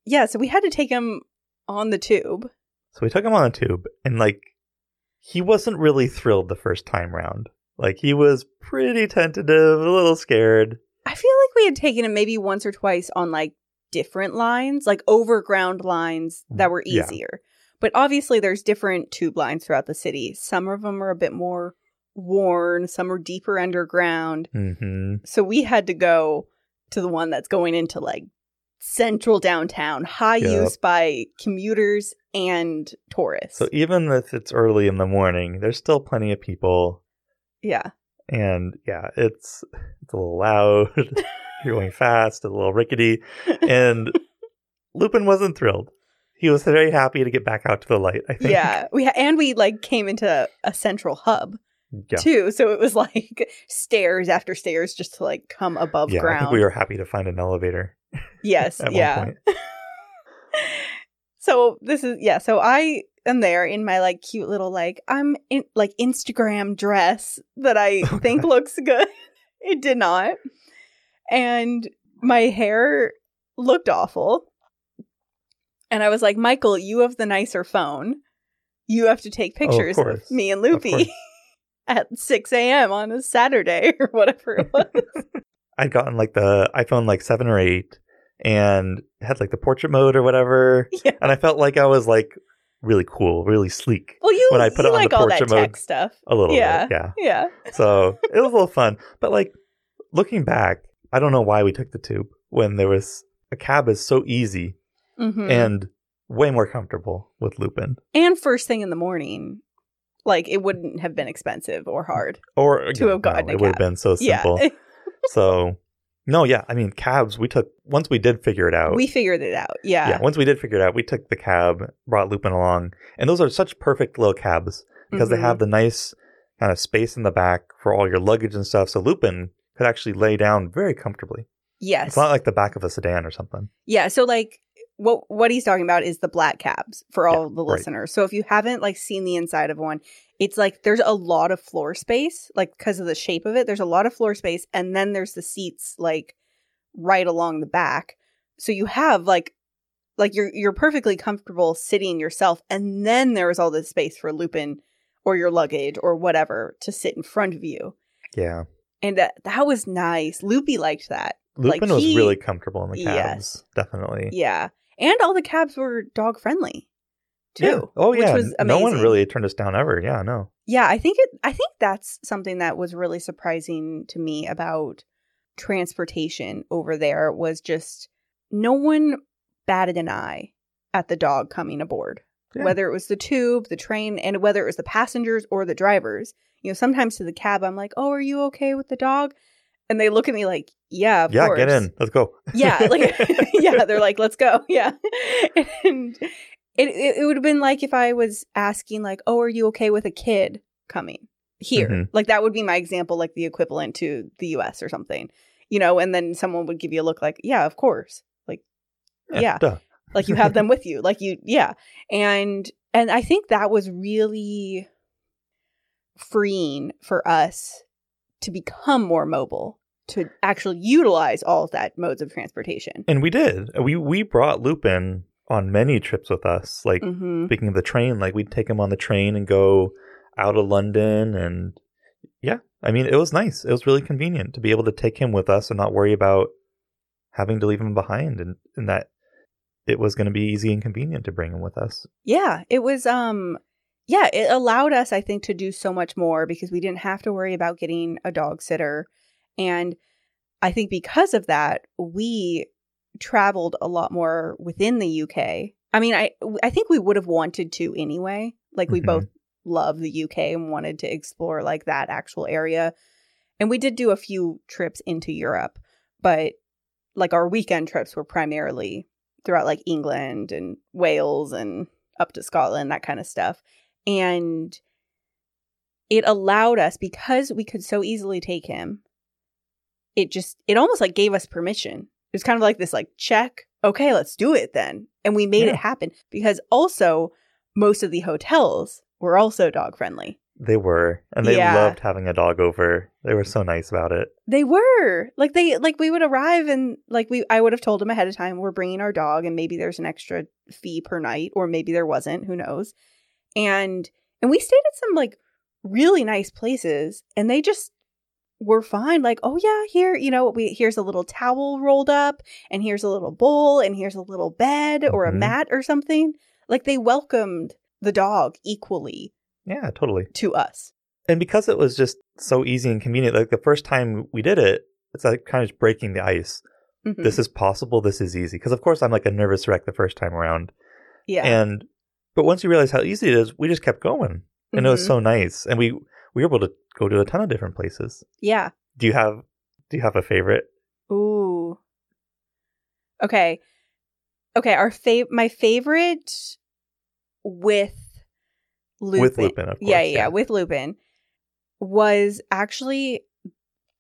Yeah, so we had to take him on the tube. So we took him on the tube, and like he wasn't really thrilled the first time round. Like, he was pretty tentative, a little scared. I feel like we had taken him maybe once or twice on, like, different lines, like overground lines that were easier. Yeah. But obviously, there's different tube lines throughout the city. Some of them are a bit more worn. Some are deeper underground. Mm-hmm. So we had to go to the one that's going into, like, central downtown, high use by commuters and tourists. So even if it's early in the morning, there's still plenty of people. Yeah. And yeah, it's a little loud, you're going fast, a little rickety, and Lupin wasn't thrilled. He was very happy to get back out to the light, I think. Yeah, we like came into a central hub too, so it was like stairs after stairs just to like come above ground. I think we were happy to find an elevator. Yes, yeah. So I am there in my like cute little like I'm in like Instagram dress that I think looks good. It did not. and my hair looked awful. And I was like, Michael, you have the nicer phone. You have to take pictures of me and Loopy at 6 a.m. on a Saturday or whatever it was. I'd gotten like the iPhone like 7 or 8 and had like the portrait mode or whatever. Yeah. And I felt like I was like really cool, really sleek. Well, you, when I put you it like on the portrait all that mode, tech stuff. A little bit. Yeah. So it was a little fun. But like looking back, I don't know why we took the tube when there was a cab is so easy. Mm-hmm. And way more comfortable with Lupin. And first thing in the morning, like it wouldn't have been expensive or hard or to have gotten a cab. It would have been so simple. Yeah. So, no, yeah. I mean, cabs, we took, once we did figure it out. We figured it out. Yeah. Yeah. Once we did figure it out, we took the cab, brought Lupin along. And those are such perfect little cabs because they have the nice kind of space in the back for all your luggage and stuff. So Lupin could actually lay down very comfortably. Yes. It's not like the back of a sedan or something. Yeah. So like. What he's talking about is the black cabs for all the listeners. Right. So if you haven't like seen the inside of one, it's like there's a lot of floor space, like because of the shape of it. There's a lot of floor space, and then there's the seats like right along the back. So you have like you're perfectly comfortable sitting yourself, and then there is all this space for Lupin or your luggage or whatever to sit in front of you. Yeah, and that was nice. Loopy liked that. Lupin was really comfortable in the cabs, definitely. Yeah. And all the cabs were dog friendly, too. Yeah. Oh, yeah. Which was amazing. No one really turned us down ever. Yeah, no. Yeah, I think that's something that was really surprising to me about transportation over there was just no one batted an eye at the dog coming aboard, whether it was the tube, the train, and whether it was the passengers or the drivers. You know, sometimes to the cab, I'm like, oh, are you okay with the dog? And they look at me like, yeah, of course. Yeah, get in. Let's go. Yeah. Like, yeah, they're like, let's go. Yeah. And it would have been like if I was asking like, oh, are you okay with a kid coming here? Mm-hmm. Like that would be my example, like the equivalent to the US or something, you know, and then someone would give you a look like, yeah, of course. Like, yeah. Like you have them with you. Like you. Yeah. And I think that was really freeing for us to become more mobile. To actually utilize all of that modes of transportation. And we did. We brought Lupin on many trips with us. Like, speaking of the train, like we'd take him on the train and go out of London. And yeah, I mean, it was nice. It was really convenient to be able to take him with us and not worry about having to leave him behind. And that it was going to be easy and convenient to bring him with us. Yeah, it was. Yeah, it allowed us, I think, to do so much more because we didn't have to worry about getting a dog sitter. And I think because of that, we traveled a lot more within the UK. I mean, I think we would have wanted to anyway. Like we both love the UK and wanted to explore like that actual area. And we did do a few trips into Europe, but like our weekend trips were primarily throughout like England and Wales and up to Scotland, that kind of stuff. And it allowed us, because we could so easily take him, it almost like gave us permission. It was kind of like this like check. Okay, let's do it then. And we made it happen because also most of the hotels were also dog friendly. They were. And they loved having a dog over. They were so nice about it. They were. Like we would arrive and like I would have told them ahead of time, we're bringing our dog and maybe there's an extra fee per night or maybe there wasn't, who knows. And we stayed at some like really nice places and they just were fine. Like, oh yeah, here, you know, here's a little towel rolled up and here's a little bowl and here's a little bed or a mat or something. Like they welcomed the dog equally. Yeah, totally. To us. And because it was just so easy and convenient, like the first time we did it, it's like kind of just breaking the ice. Mm-hmm. This is possible. This is easy. Because of course I'm like a nervous wreck the first time around. Yeah. But once you realize how easy it is, we just kept going. And it was so nice. And we were able to go to a ton of different places. Yeah. Do you have a favorite? Ooh. Okay. My favorite with Lupin. With Lupin, of course. Yeah. With Lupin was actually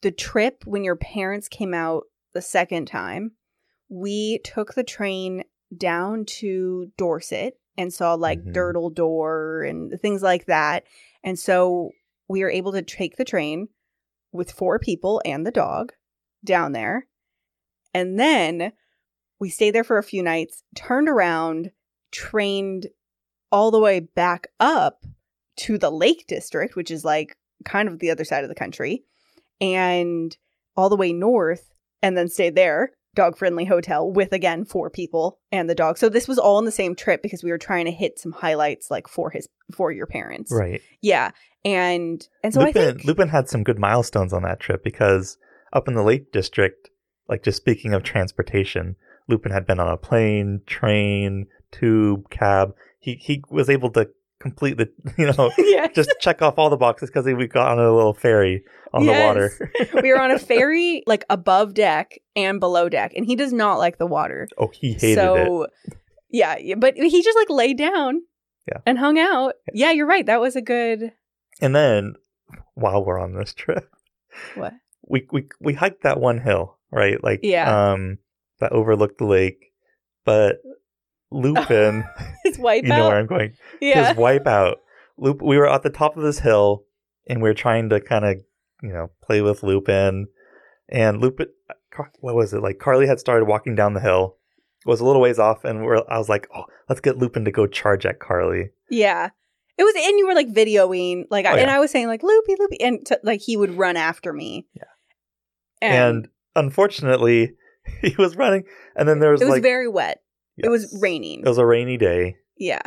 the trip when your parents came out the second time. We took the train down to Dorset and saw like Durdle Door and things like that. And so we were able to take the train with 4 people and the dog down there. And then we stayed there for a few nights, turned around, trained all the way back up to the Lake District, which is like kind of the other side of the country, and all the way north, and then stayed there. Dog-friendly hotel with, again, 4 people and the dog. So this was all in the same trip because we were trying to hit some highlights like for your parents. Right. Yeah. And so Lupin, I think Lupin had some good milestones on that trip because up in the Lake District, like just speaking of transportation, Lupin had been on a plane, train, tube, cab. He was able to complete the, yes. Just check off all the boxes because we got on a little ferry on the water. We were on a ferry like above deck and below deck, and he does not like the water. Oh, he hated it. Yeah, but he just like laid down and hung out. Yeah, you're right. That was a good. And then while we're on this trip, what we hiked that one hill, right? Like that overlooked the lake, but. Lupin, his wipeout. You know where I'm going. Yeah. His wipeout. We were at the top of this hill, and we were trying to kind of, play with Lupin. And Lupin, what was it like? Carly had started walking down the hill, was a little ways off, and I was like, "Oh, let's get Lupin to go charge at Carly." Yeah, it was, and you were like videoing, like, and I was saying like, "Loopy," and like he would run after me. Yeah, and unfortunately, he was running, and then there was it was very wet. Yes. It was raining. It was a rainy day. Yeah.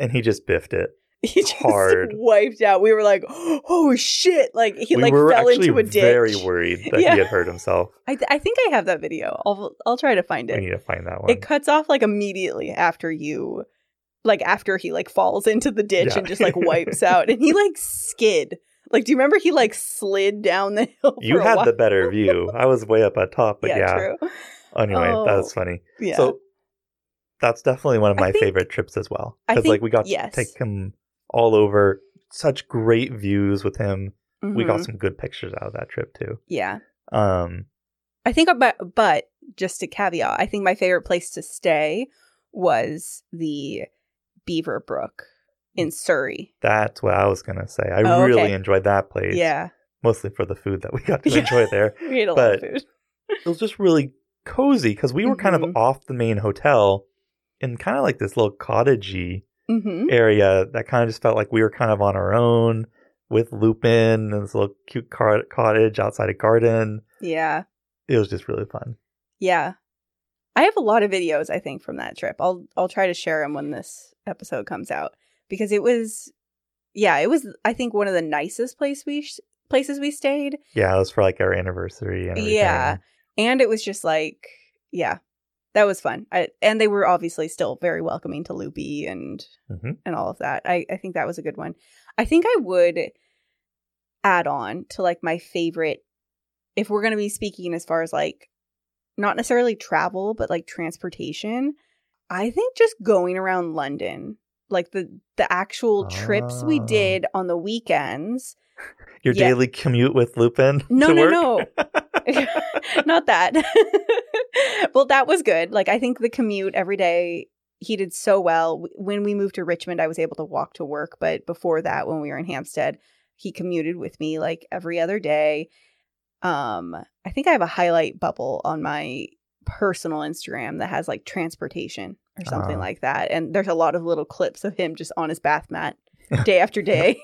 And he just biffed it. He just wiped out. We were like, oh, shit. Like, he fell into a ditch. We were very worried that he had hurt himself. I think I have that video. I'll try to find it. We need to find that one. It cuts off, like, immediately after you, like, after he, like, falls into the ditch and just, like, wipes out. And he, like, skid. Like, do you remember he, like, slid down the hill for You had a while? The better view. I was way up at top, but true. Anyway, that was funny. Yeah. So. That's definitely one of my favorite trips as well. Because, like, we got to take him all over. Such great views with him. Mm-hmm. We got some good pictures out of that trip, too. Yeah. I think, but just to caveat, I think my favorite place to stay was the Beaver Brook in Surrey. That's what I was going to say. I really enjoyed that place. Yeah. Mostly for the food that we got to enjoy there. We ate a lot of food. It was just really cozy because we were kind of off the main hotel. In kind of like this little cottagey area that kind of just felt like we were kind of on our own with Lupin and this little cute cottage outside a garden. Yeah. It was just really fun. Yeah. I have a lot of videos, I think, from that trip. I'll try to share them when this episode comes out because it was, I think, one of the nicest places we stayed. Yeah. It was for like our anniversary and everything. Yeah. And it was just like, that was fun. And they were obviously still very welcoming to Loopy and all of that. I think that was a good one. I think I would add on to like my favorite, if we're going to be speaking as far as like not necessarily travel, but like transportation, I think just going around London, like the actual trips we did on the weekends. Your daily commute with Lupin? No. Not that. Well, that was good. Like, I think the commute every day, he did so well. When we moved to Richmond, I was able to walk to work. But before that, when we were in Hampstead, he commuted with me like every other day. I think I have a highlight bubble on my personal Instagram that has like transportation or something like that. And there's a lot of little clips of him just on his bath mat. Day after day,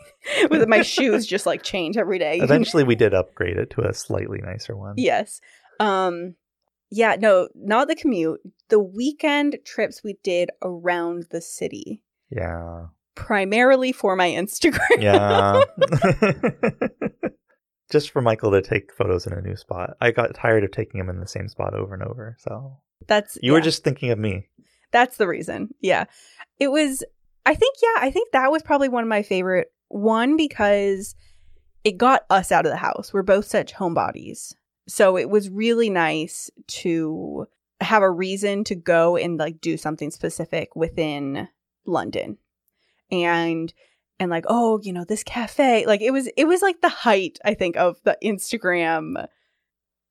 with my shoes just like change every day. Eventually, we did upgrade it to a slightly nicer one. Yes. Not the commute. The weekend trips we did around the city. Yeah. Primarily for my Instagram. Yeah. Just for Michael to take photos in a new spot. I got tired of taking him in the same spot over and over. So you were just thinking of me. That's the reason. Yeah. It was. I think that was probably one of my favorite. One, because it got us out of the house. We're both such homebodies. So it was really nice to have a reason to go and like do something specific within London. And like, oh, this cafe. Like it was like the height, I think, of the Instagram.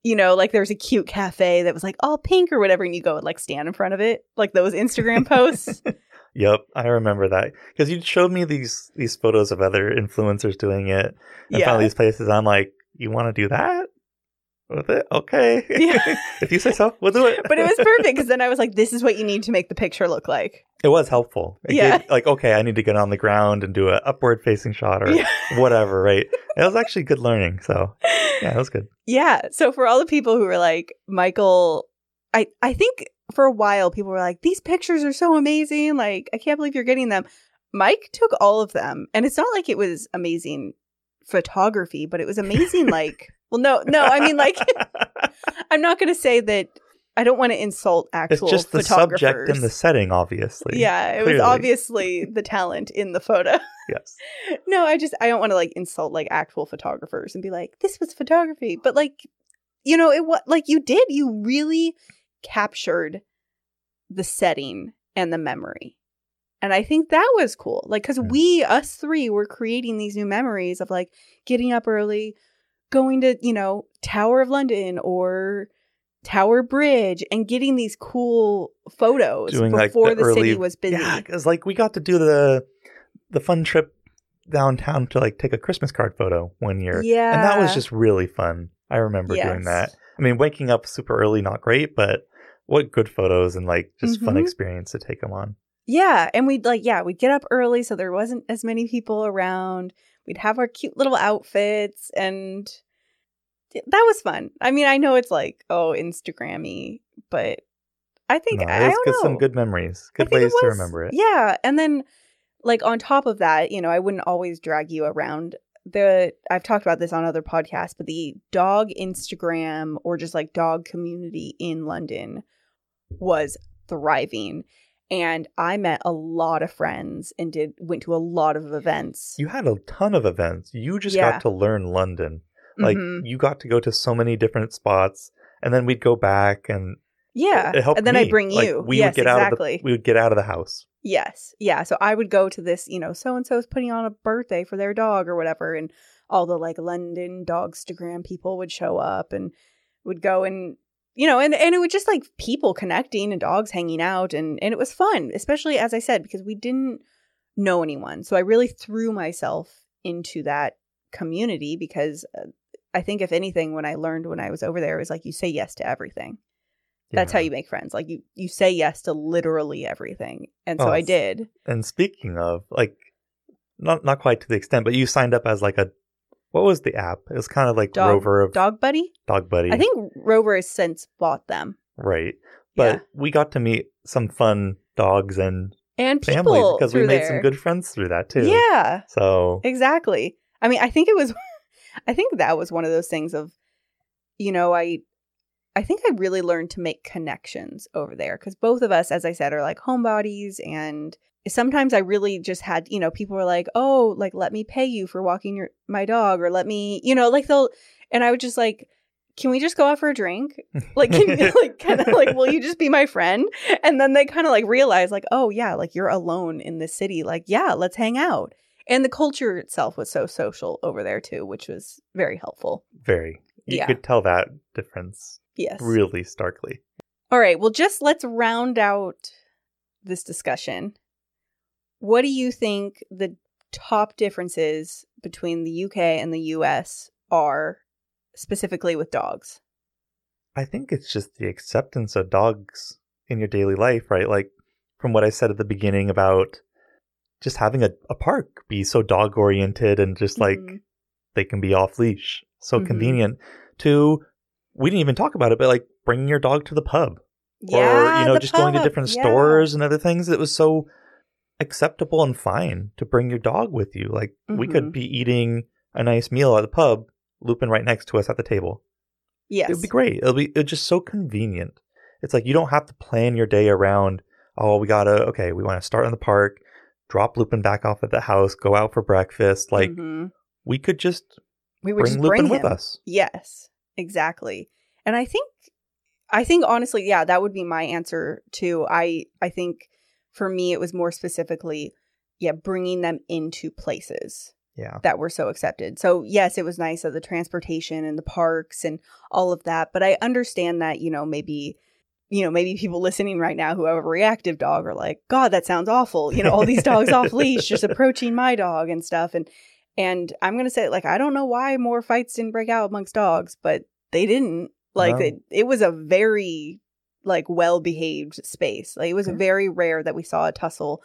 Like there was a cute cafe that was like all pink or whatever, and you go and like stand in front of it. Like those Instagram posts. Yep, I remember that because you showed me these photos of other influencers doing it in front of these places. I'm like, you want to do that? with it. Okay. Yeah. If you say so, we'll do it. But it was perfect because then I was like, this is what you need to make the picture look like. It was helpful. It gave, like, okay, I need to get on the ground and do an upward facing shot or whatever, right? It was actually good learning. So, yeah, it was good. Yeah. So for all the people who were like, Michael, I think for a while people were like, these pictures are so amazing. Like, I can't believe you're getting them. Mike took all of them. And it's not like it was amazing photography, but it was amazing, like... Well, no, I mean, like, I'm not going to say that I don't want to insult actual photographers. It's just the subject and the setting, obviously. Yeah, it was obviously the talent in the photo. Yes. No, I don't want to, like, insult, like, actual photographers and be like, this was photography. But, like, you know, you really captured the setting and the memory. And I think that was cool. Like, because us three were creating these new memories of, like, getting up early, going to, you know, Tower of London or Tower Bridge and getting these cool photos before the city was busy. Yeah, because like we got to do the fun trip downtown to like take a Christmas card photo one year. Yeah. And that was just really fun. I remember doing that. I mean, waking up super early, not great, but what good photos and like just fun experience to take them on. Yeah. And we'd get up early so there wasn't as many people around. We'd have our cute little outfits, and that was fun. I mean, I know it's like, oh, Instagram-y, but I think, I don't know. Some good memories, good ways to remember it. Yeah, and then, like, on top of that, you know, I wouldn't always drag you around. I've talked about this on other podcasts, but the dog Instagram or just, like, dog community in London was thriving. And I met a lot of friends and went to a lot of events. You had a ton of events. You just got to learn London. Like, you got to go to so many different spots. And then we'd go back and it helped me. And then I'd bring you. Like, we would get out of the house. Yes. Yeah. So I would go to this, you know, so-and-so's putting on a birthday for their dog or whatever. And all the, like, London Dogstagram people would show up and would go and... You know, and it was just like people connecting and dogs hanging out. And it was fun, especially, as I said, because we didn't know anyone. So I really threw myself into that community because I think, if anything, when I learned when I was over there, it was like you say yes to everything. Yeah. That's how you make friends. Like you say yes to literally everything. And so I did. And speaking of, like, not quite to the extent, but you signed up as like a... What was the app? It was kind of like Rover. Dog Buddy? Dog Buddy. I think Rover has since bought them. Right. But we got to meet some fun dogs and families because we made some good friends through that too. Yeah. So. Exactly. I mean, I think that was one of those things of, you know, I think I really learned to make connections over there because both of us, as I said, are like homebodies and... Sometimes I really just had, you know, people were like, oh, like, let me pay you for walking my dog or let me, you know, like and I would just like, can we just go out for a drink? Like, like kind of like, will you just be my friend? And then they kind of like realize like, oh, yeah, like you're alone in this city. Like, yeah, let's hang out. And the culture itself was so social over there, too, which was very helpful. Very. You could tell that difference. Yes. Really starkly. All right. Well, just let's round out this discussion. What do you think the top differences between the UK and the US are specifically with dogs? I think it's just the acceptance of dogs in your daily life, right? Like from what I said at the beginning about just having a park be so dog oriented and just like they can be off leash. So convenient. To, we didn't even talk about it, but like bringing your dog to the pub or, you know, just going to different stores and other things. It was so acceptable and fine to bring your dog with you. Like we could be eating a nice meal at the pub, Lupin right next to us at the table. Yes. It would be great. It's just so convenient. It's like you don't have to plan your day around, oh, we want to start in the park, drop Lupin back off at the house, go out for breakfast. Like we could just bring Lupin with us. Yes, exactly. And I think honestly, yeah, that would be my answer too. I think for me, it was more specifically, bringing them into places that were so accepted. So, yes, it was nice of the transportation and the parks and all of that. But I understand that, maybe people listening right now who have a reactive dog are like, God, that sounds awful. You know, all these dogs off leash just approaching my dog and stuff. And I'm going to say, like, I don't know why more fights didn't break out amongst dogs, but They didn't. Like, it was a very, like, well-behaved space. Like, it was very rare that we saw a tussle.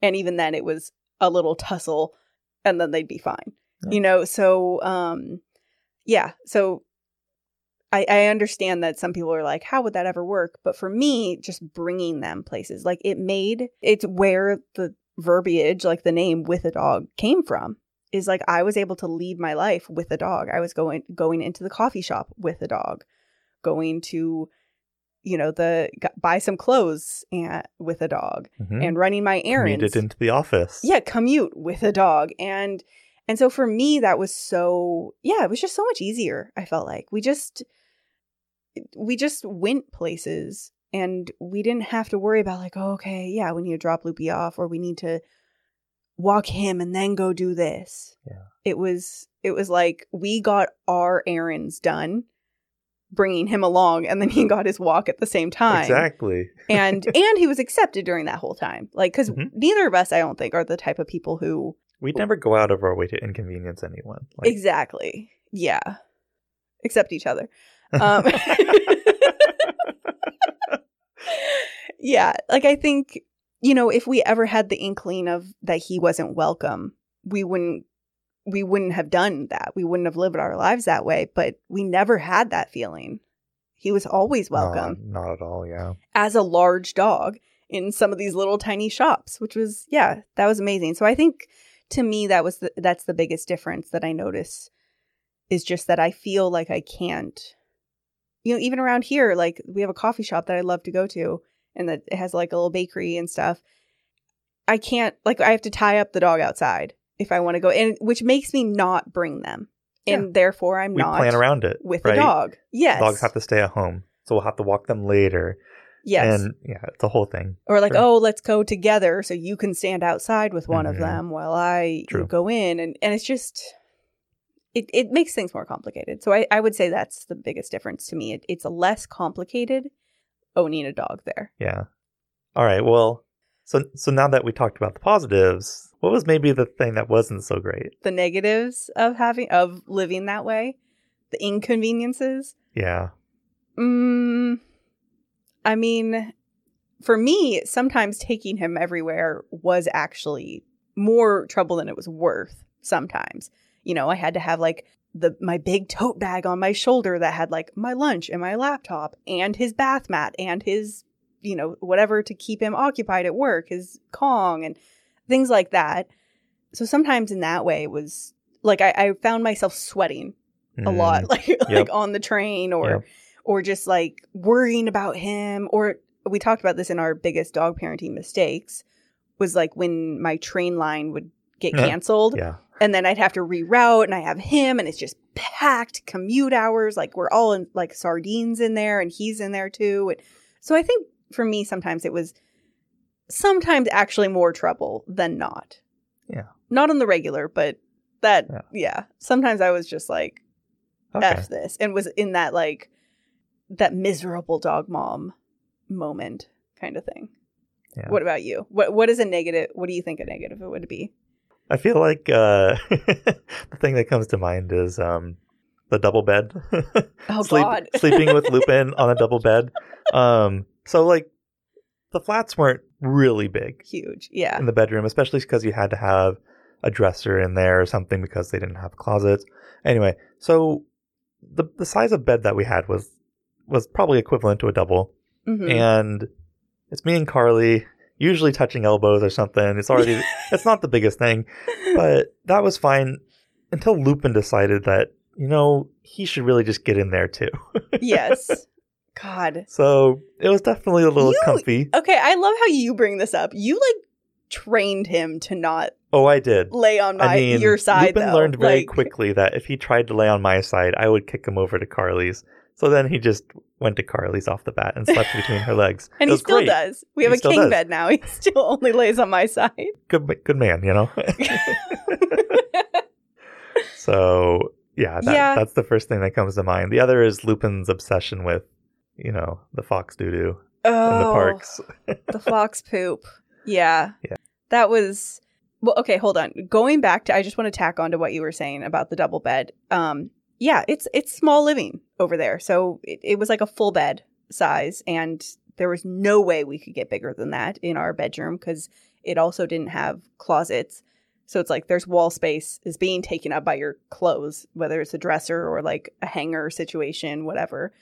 And even then, it was a little tussle, and then they'd be fine. Yeah. You know, so, yeah. So, I understand that some people are like, how would that ever work? But for me, just bringing them places, like, it's where the verbiage, like the name With a Dog came from, is like, I was able to lead my life with a dog. I was going into the coffee shop with a dog, going to, you know, buy some clothes with a dog, and running my errands. Commuted into the office. Yeah, commute with a dog. And so for me, that was so, yeah, it was just so much easier. I felt like we just went places, and we didn't have to worry about like, oh, okay, yeah, we need to drop Loopy off, or we need to walk him and then go do this. Yeah. It was like we got our errands done, bringing him along, and then he got his walk at the same time. Exactly. and he was accepted during that whole time. Like, because neither of us, I don't think, are the type of people who... We'd never go out of our way to inconvenience anyone. Like... Exactly. Yeah. Except each other. Yeah. Like, I think, you know, if we ever had the inkling of that he wasn't welcome, we wouldn't have done that. We wouldn't have lived our lives that way. But we never had that feeling. He was always welcome. Not at all. Yeah. As a large dog in some of these little tiny shops, which was, yeah, that was amazing. So I think to me, that's the biggest difference that I notice, is just that I feel like I can't, you know, even around here, like we have a coffee shop that I love to go to, and that it has like a little bakery and stuff. I can't, like, I have to tie up the dog outside if I want to go, and which makes me not bring them. Yeah. And therefore we plan around it with the dog. Yes. Dogs have to stay at home. So we'll have to walk them later. Yes. And yeah, it's a whole thing. Or like, oh, let's go together so you can stand outside with one of them while I go in. And it's just, it makes things more complicated. So I would say that's the biggest difference to me. It's a less complicated owning a dog there. Yeah. All right. Well, so now that we talked about the positives, what was maybe the thing that wasn't so great? The negatives of living that way? The inconveniences? Yeah. I mean, for me, sometimes taking him everywhere was actually more trouble than it was worth sometimes. You know, I had to have like my big tote bag on my shoulder that had like my lunch and my laptop and his bath mat and his, you know, whatever to keep him occupied at work, his Kong and things like that. So sometimes in that way it was like I found myself sweating a lot, like, like on the train or just like worrying about him. Or we talked about this in our biggest dog parenting mistakes, was like when my train line would get canceled and then I'd have to reroute, and I have him, and it's just packed commute hours. Like we're all in like sardines in there, and he's in there too. And so I think for me, sometimes it was actually more trouble than not. Yeah. Not on the regular, but that, sometimes I was just like, F this, and was in that like, that miserable dog mom moment kind of thing. Yeah. What about you? What is a negative? What do you think a negative it would be? I feel like the thing that comes to mind is the double bed. Oh, God. Sleeping with Lupin on a double bed. So like the flats weren't really big. Huge. Yeah. In the bedroom, especially because you had to have a dresser in there or something because they didn't have closets. Anyway, so the size of bed that we had was probably equivalent to a double. And it's me and Carly usually touching elbows or something. It's not the biggest thing, but that was fine until Lupin decided that, you know, he should really just get in there too. Yes. God. So it was definitely a little comfy. Okay. I love how you bring this up. You like trained him to not. Oh, I did. Lay on your side. Lupin learned very quickly that if he tried to lay on my side, I would kick him over to Carly's. So then he just went to Carly's off the bat and slept between her legs. And he still does. We have a king bed now. He still only lays on my side. Good man, you know? So, yeah, that's the first thing that comes to mind. The other is Lupin's obsession with, you know, the fox doo-doo in the parks. The fox poop. Yeah. That was... Well, okay, hold on. Going back to... I just want to tack on to what you were saying about the double bed. Yeah, it's small living. over there. So it was like a full bed size, and there was no way we could get bigger than that in our bedroom because it also didn't have closets. So it's like there's wall space is being taken up by your clothes, whether it's a dresser or like a hanger situation, whatever.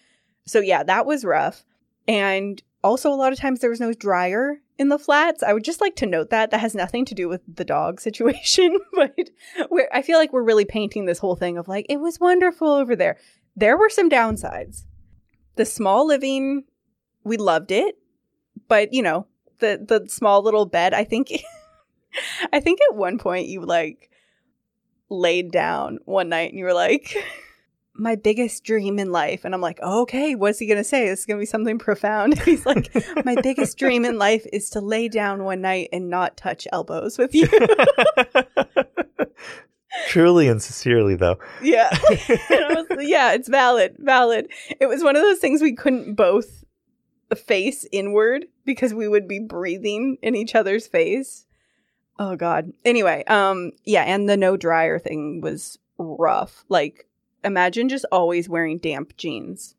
So yeah, that was rough. And also a lot of times there was no dryer in the flats. I would just like to note that. That has nothing to do with the dog situation. But I feel like we're really painting this whole thing of like, it was wonderful over there. There were some downsides. The small living, we loved it. But, you know, the small little bed, I think... I think at one point you like laid down one night and you were like, my biggest dream in life. And I'm like, oh, okay, what's he going to say? This is going to be something profound. He's like, my biggest dream in life is to lay down one night and not touch elbows with you. Truly and sincerely, though. Yeah. Yeah, it's valid. Valid. It was one of those things we couldn't both face inward because we would be breathing in each other's face. Oh, God. Anyway, yeah, and the no dryer thing was rough. Like, imagine just always wearing damp jeans.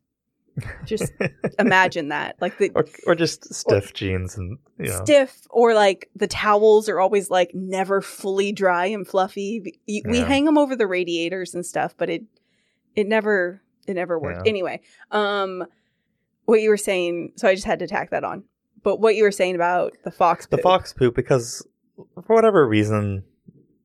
Just imagine that. Like the or just stiff jeans. And you know. Stiff, or like the towels are always like never fully dry and fluffy. We hang them over the radiators and stuff, but it never worked. Yeah. Anyway, what you were saying, so I just had to tack that on. But what you were saying about the fox poop. The fox poop, because... for whatever reason,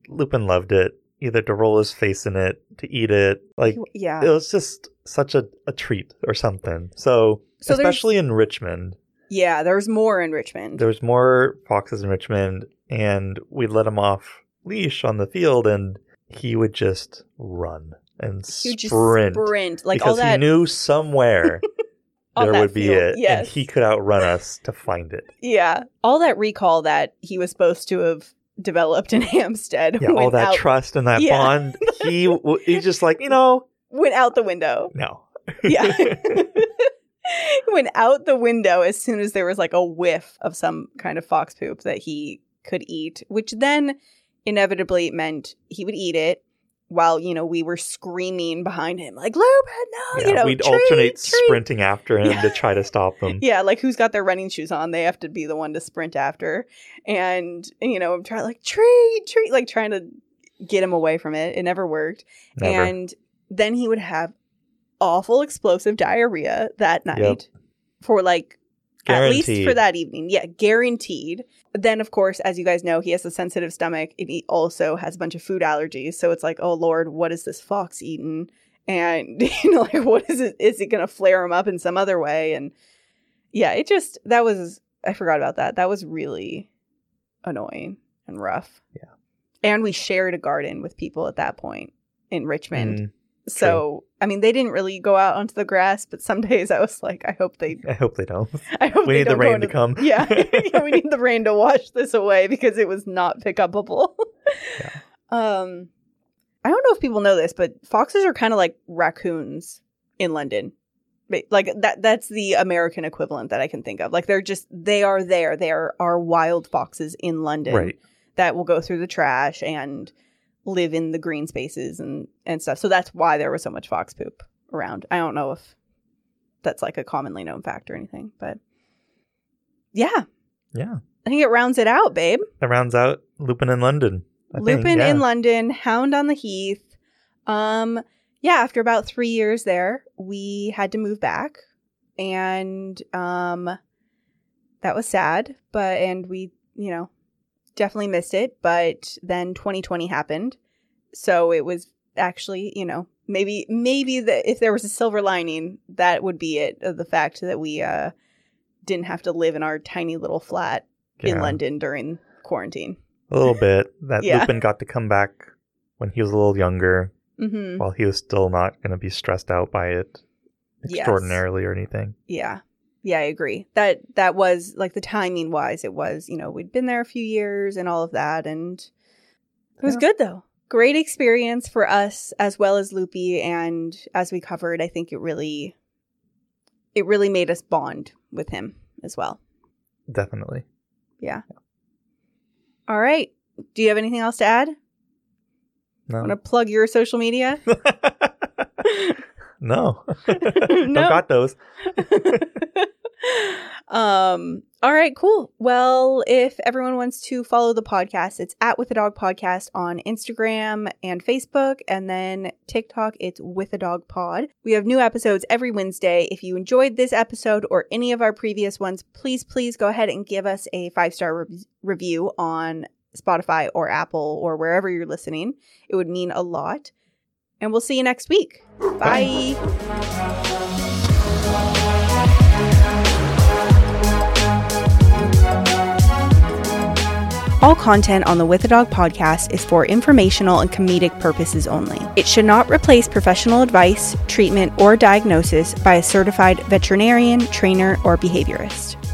Lupin loved it, either to roll his face in it, to eat it. Like, yeah. It was just such a treat or something. So especially in Richmond. Yeah, there was more in Richmond. There was more foxes in Richmond, and we let him off leash on the field, and he would just run and sprint. Like, because all that... he knew somewhere... there would be field. Yes. And he could outrun us to find it. Yeah. All that recall that he was supposed to have developed in Hampstead. Yeah, all that trust and that bond. He's just like, you know. Went out the window. No. Yeah. Went out the window as soon as there was like a whiff of some kind of fox poop that he could eat, which then inevitably meant he would eat it. While, you know, we were screaming behind him, like, Lupin, no, yeah, you know. We'd alternate sprinting after him to try to stop him. Yeah, like, who's got their running shoes on? They have to be the one to sprint after. And, you know, I'm trying, like, treat, like, trying to get him away from it. It never worked. Never. And then he would have awful explosive diarrhea that night for, like, guaranteed. At least for that evening. Yeah, guaranteed. Then, of course, as you guys know, he has a sensitive stomach, and he also has a bunch of food allergies. So it's like, oh, Lord, what is this fox eating? And, you know, like, what is it? Is it going to flare him up in some other way? And, yeah, it just, that was, I forgot about that. That was really annoying and rough. Yeah. And we shared a garden with people at that point in Richmond. So, I mean, they didn't really go out onto the grass, but some days I was like, I hope they don't. We need the rain to come. Yeah, we need the rain to wash this away because it was not pick upable. Yeah. I don't know if people know this, but foxes are kind of like raccoons in London. Like that's the American equivalent that I can think of. Like they are there. There are wild foxes in London that will go through the trash and live in the green spaces and stuff. So that's why there was so much fox poop around. I don't know if that's like a commonly known fact or anything, but yeah. I think it rounds it out, babe. That rounds out Lupin in London. Lupin in London, Hound on the Heath. After about 3 years there, we had to move back, and that was sad, but we, you know, definitely missed it, but then 2020 happened. So it was actually, you know, maybe that if there was a silver lining, that would be it. The fact that we didn't have to live in our tiny little flat in London during quarantine. A little bit. That Lupin got to come back when he was a little younger, while he was still not going to be stressed out by it extraordinarily or anything. Yeah. Yeah, I agree. That was, like, the timing wise, it was, you know, we'd been there a few years and all of that. And it was good, though. Great experience for us as well as Loopy. And as we covered, I think it really made us bond with him as well. Definitely. Yeah. All right. Do you have anything else to add? No. Want to plug your social media? No. Don't got those. All right, cool. Well, if everyone wants to follow the podcast, it's at With a Dog Podcast on Instagram and Facebook, and then TikTok, it's With a Dog Pod. We have new episodes every Wednesday. If you enjoyed this episode or any of our previous ones, please go ahead and give us a 5-star review on Spotify or Apple or wherever you're listening. It would mean a lot. And we'll see you next week. Bye. All content on the With a Dog podcast is for informational and comedic purposes only. It should not replace professional advice, treatment, or diagnosis by a certified veterinarian, trainer, or behaviorist.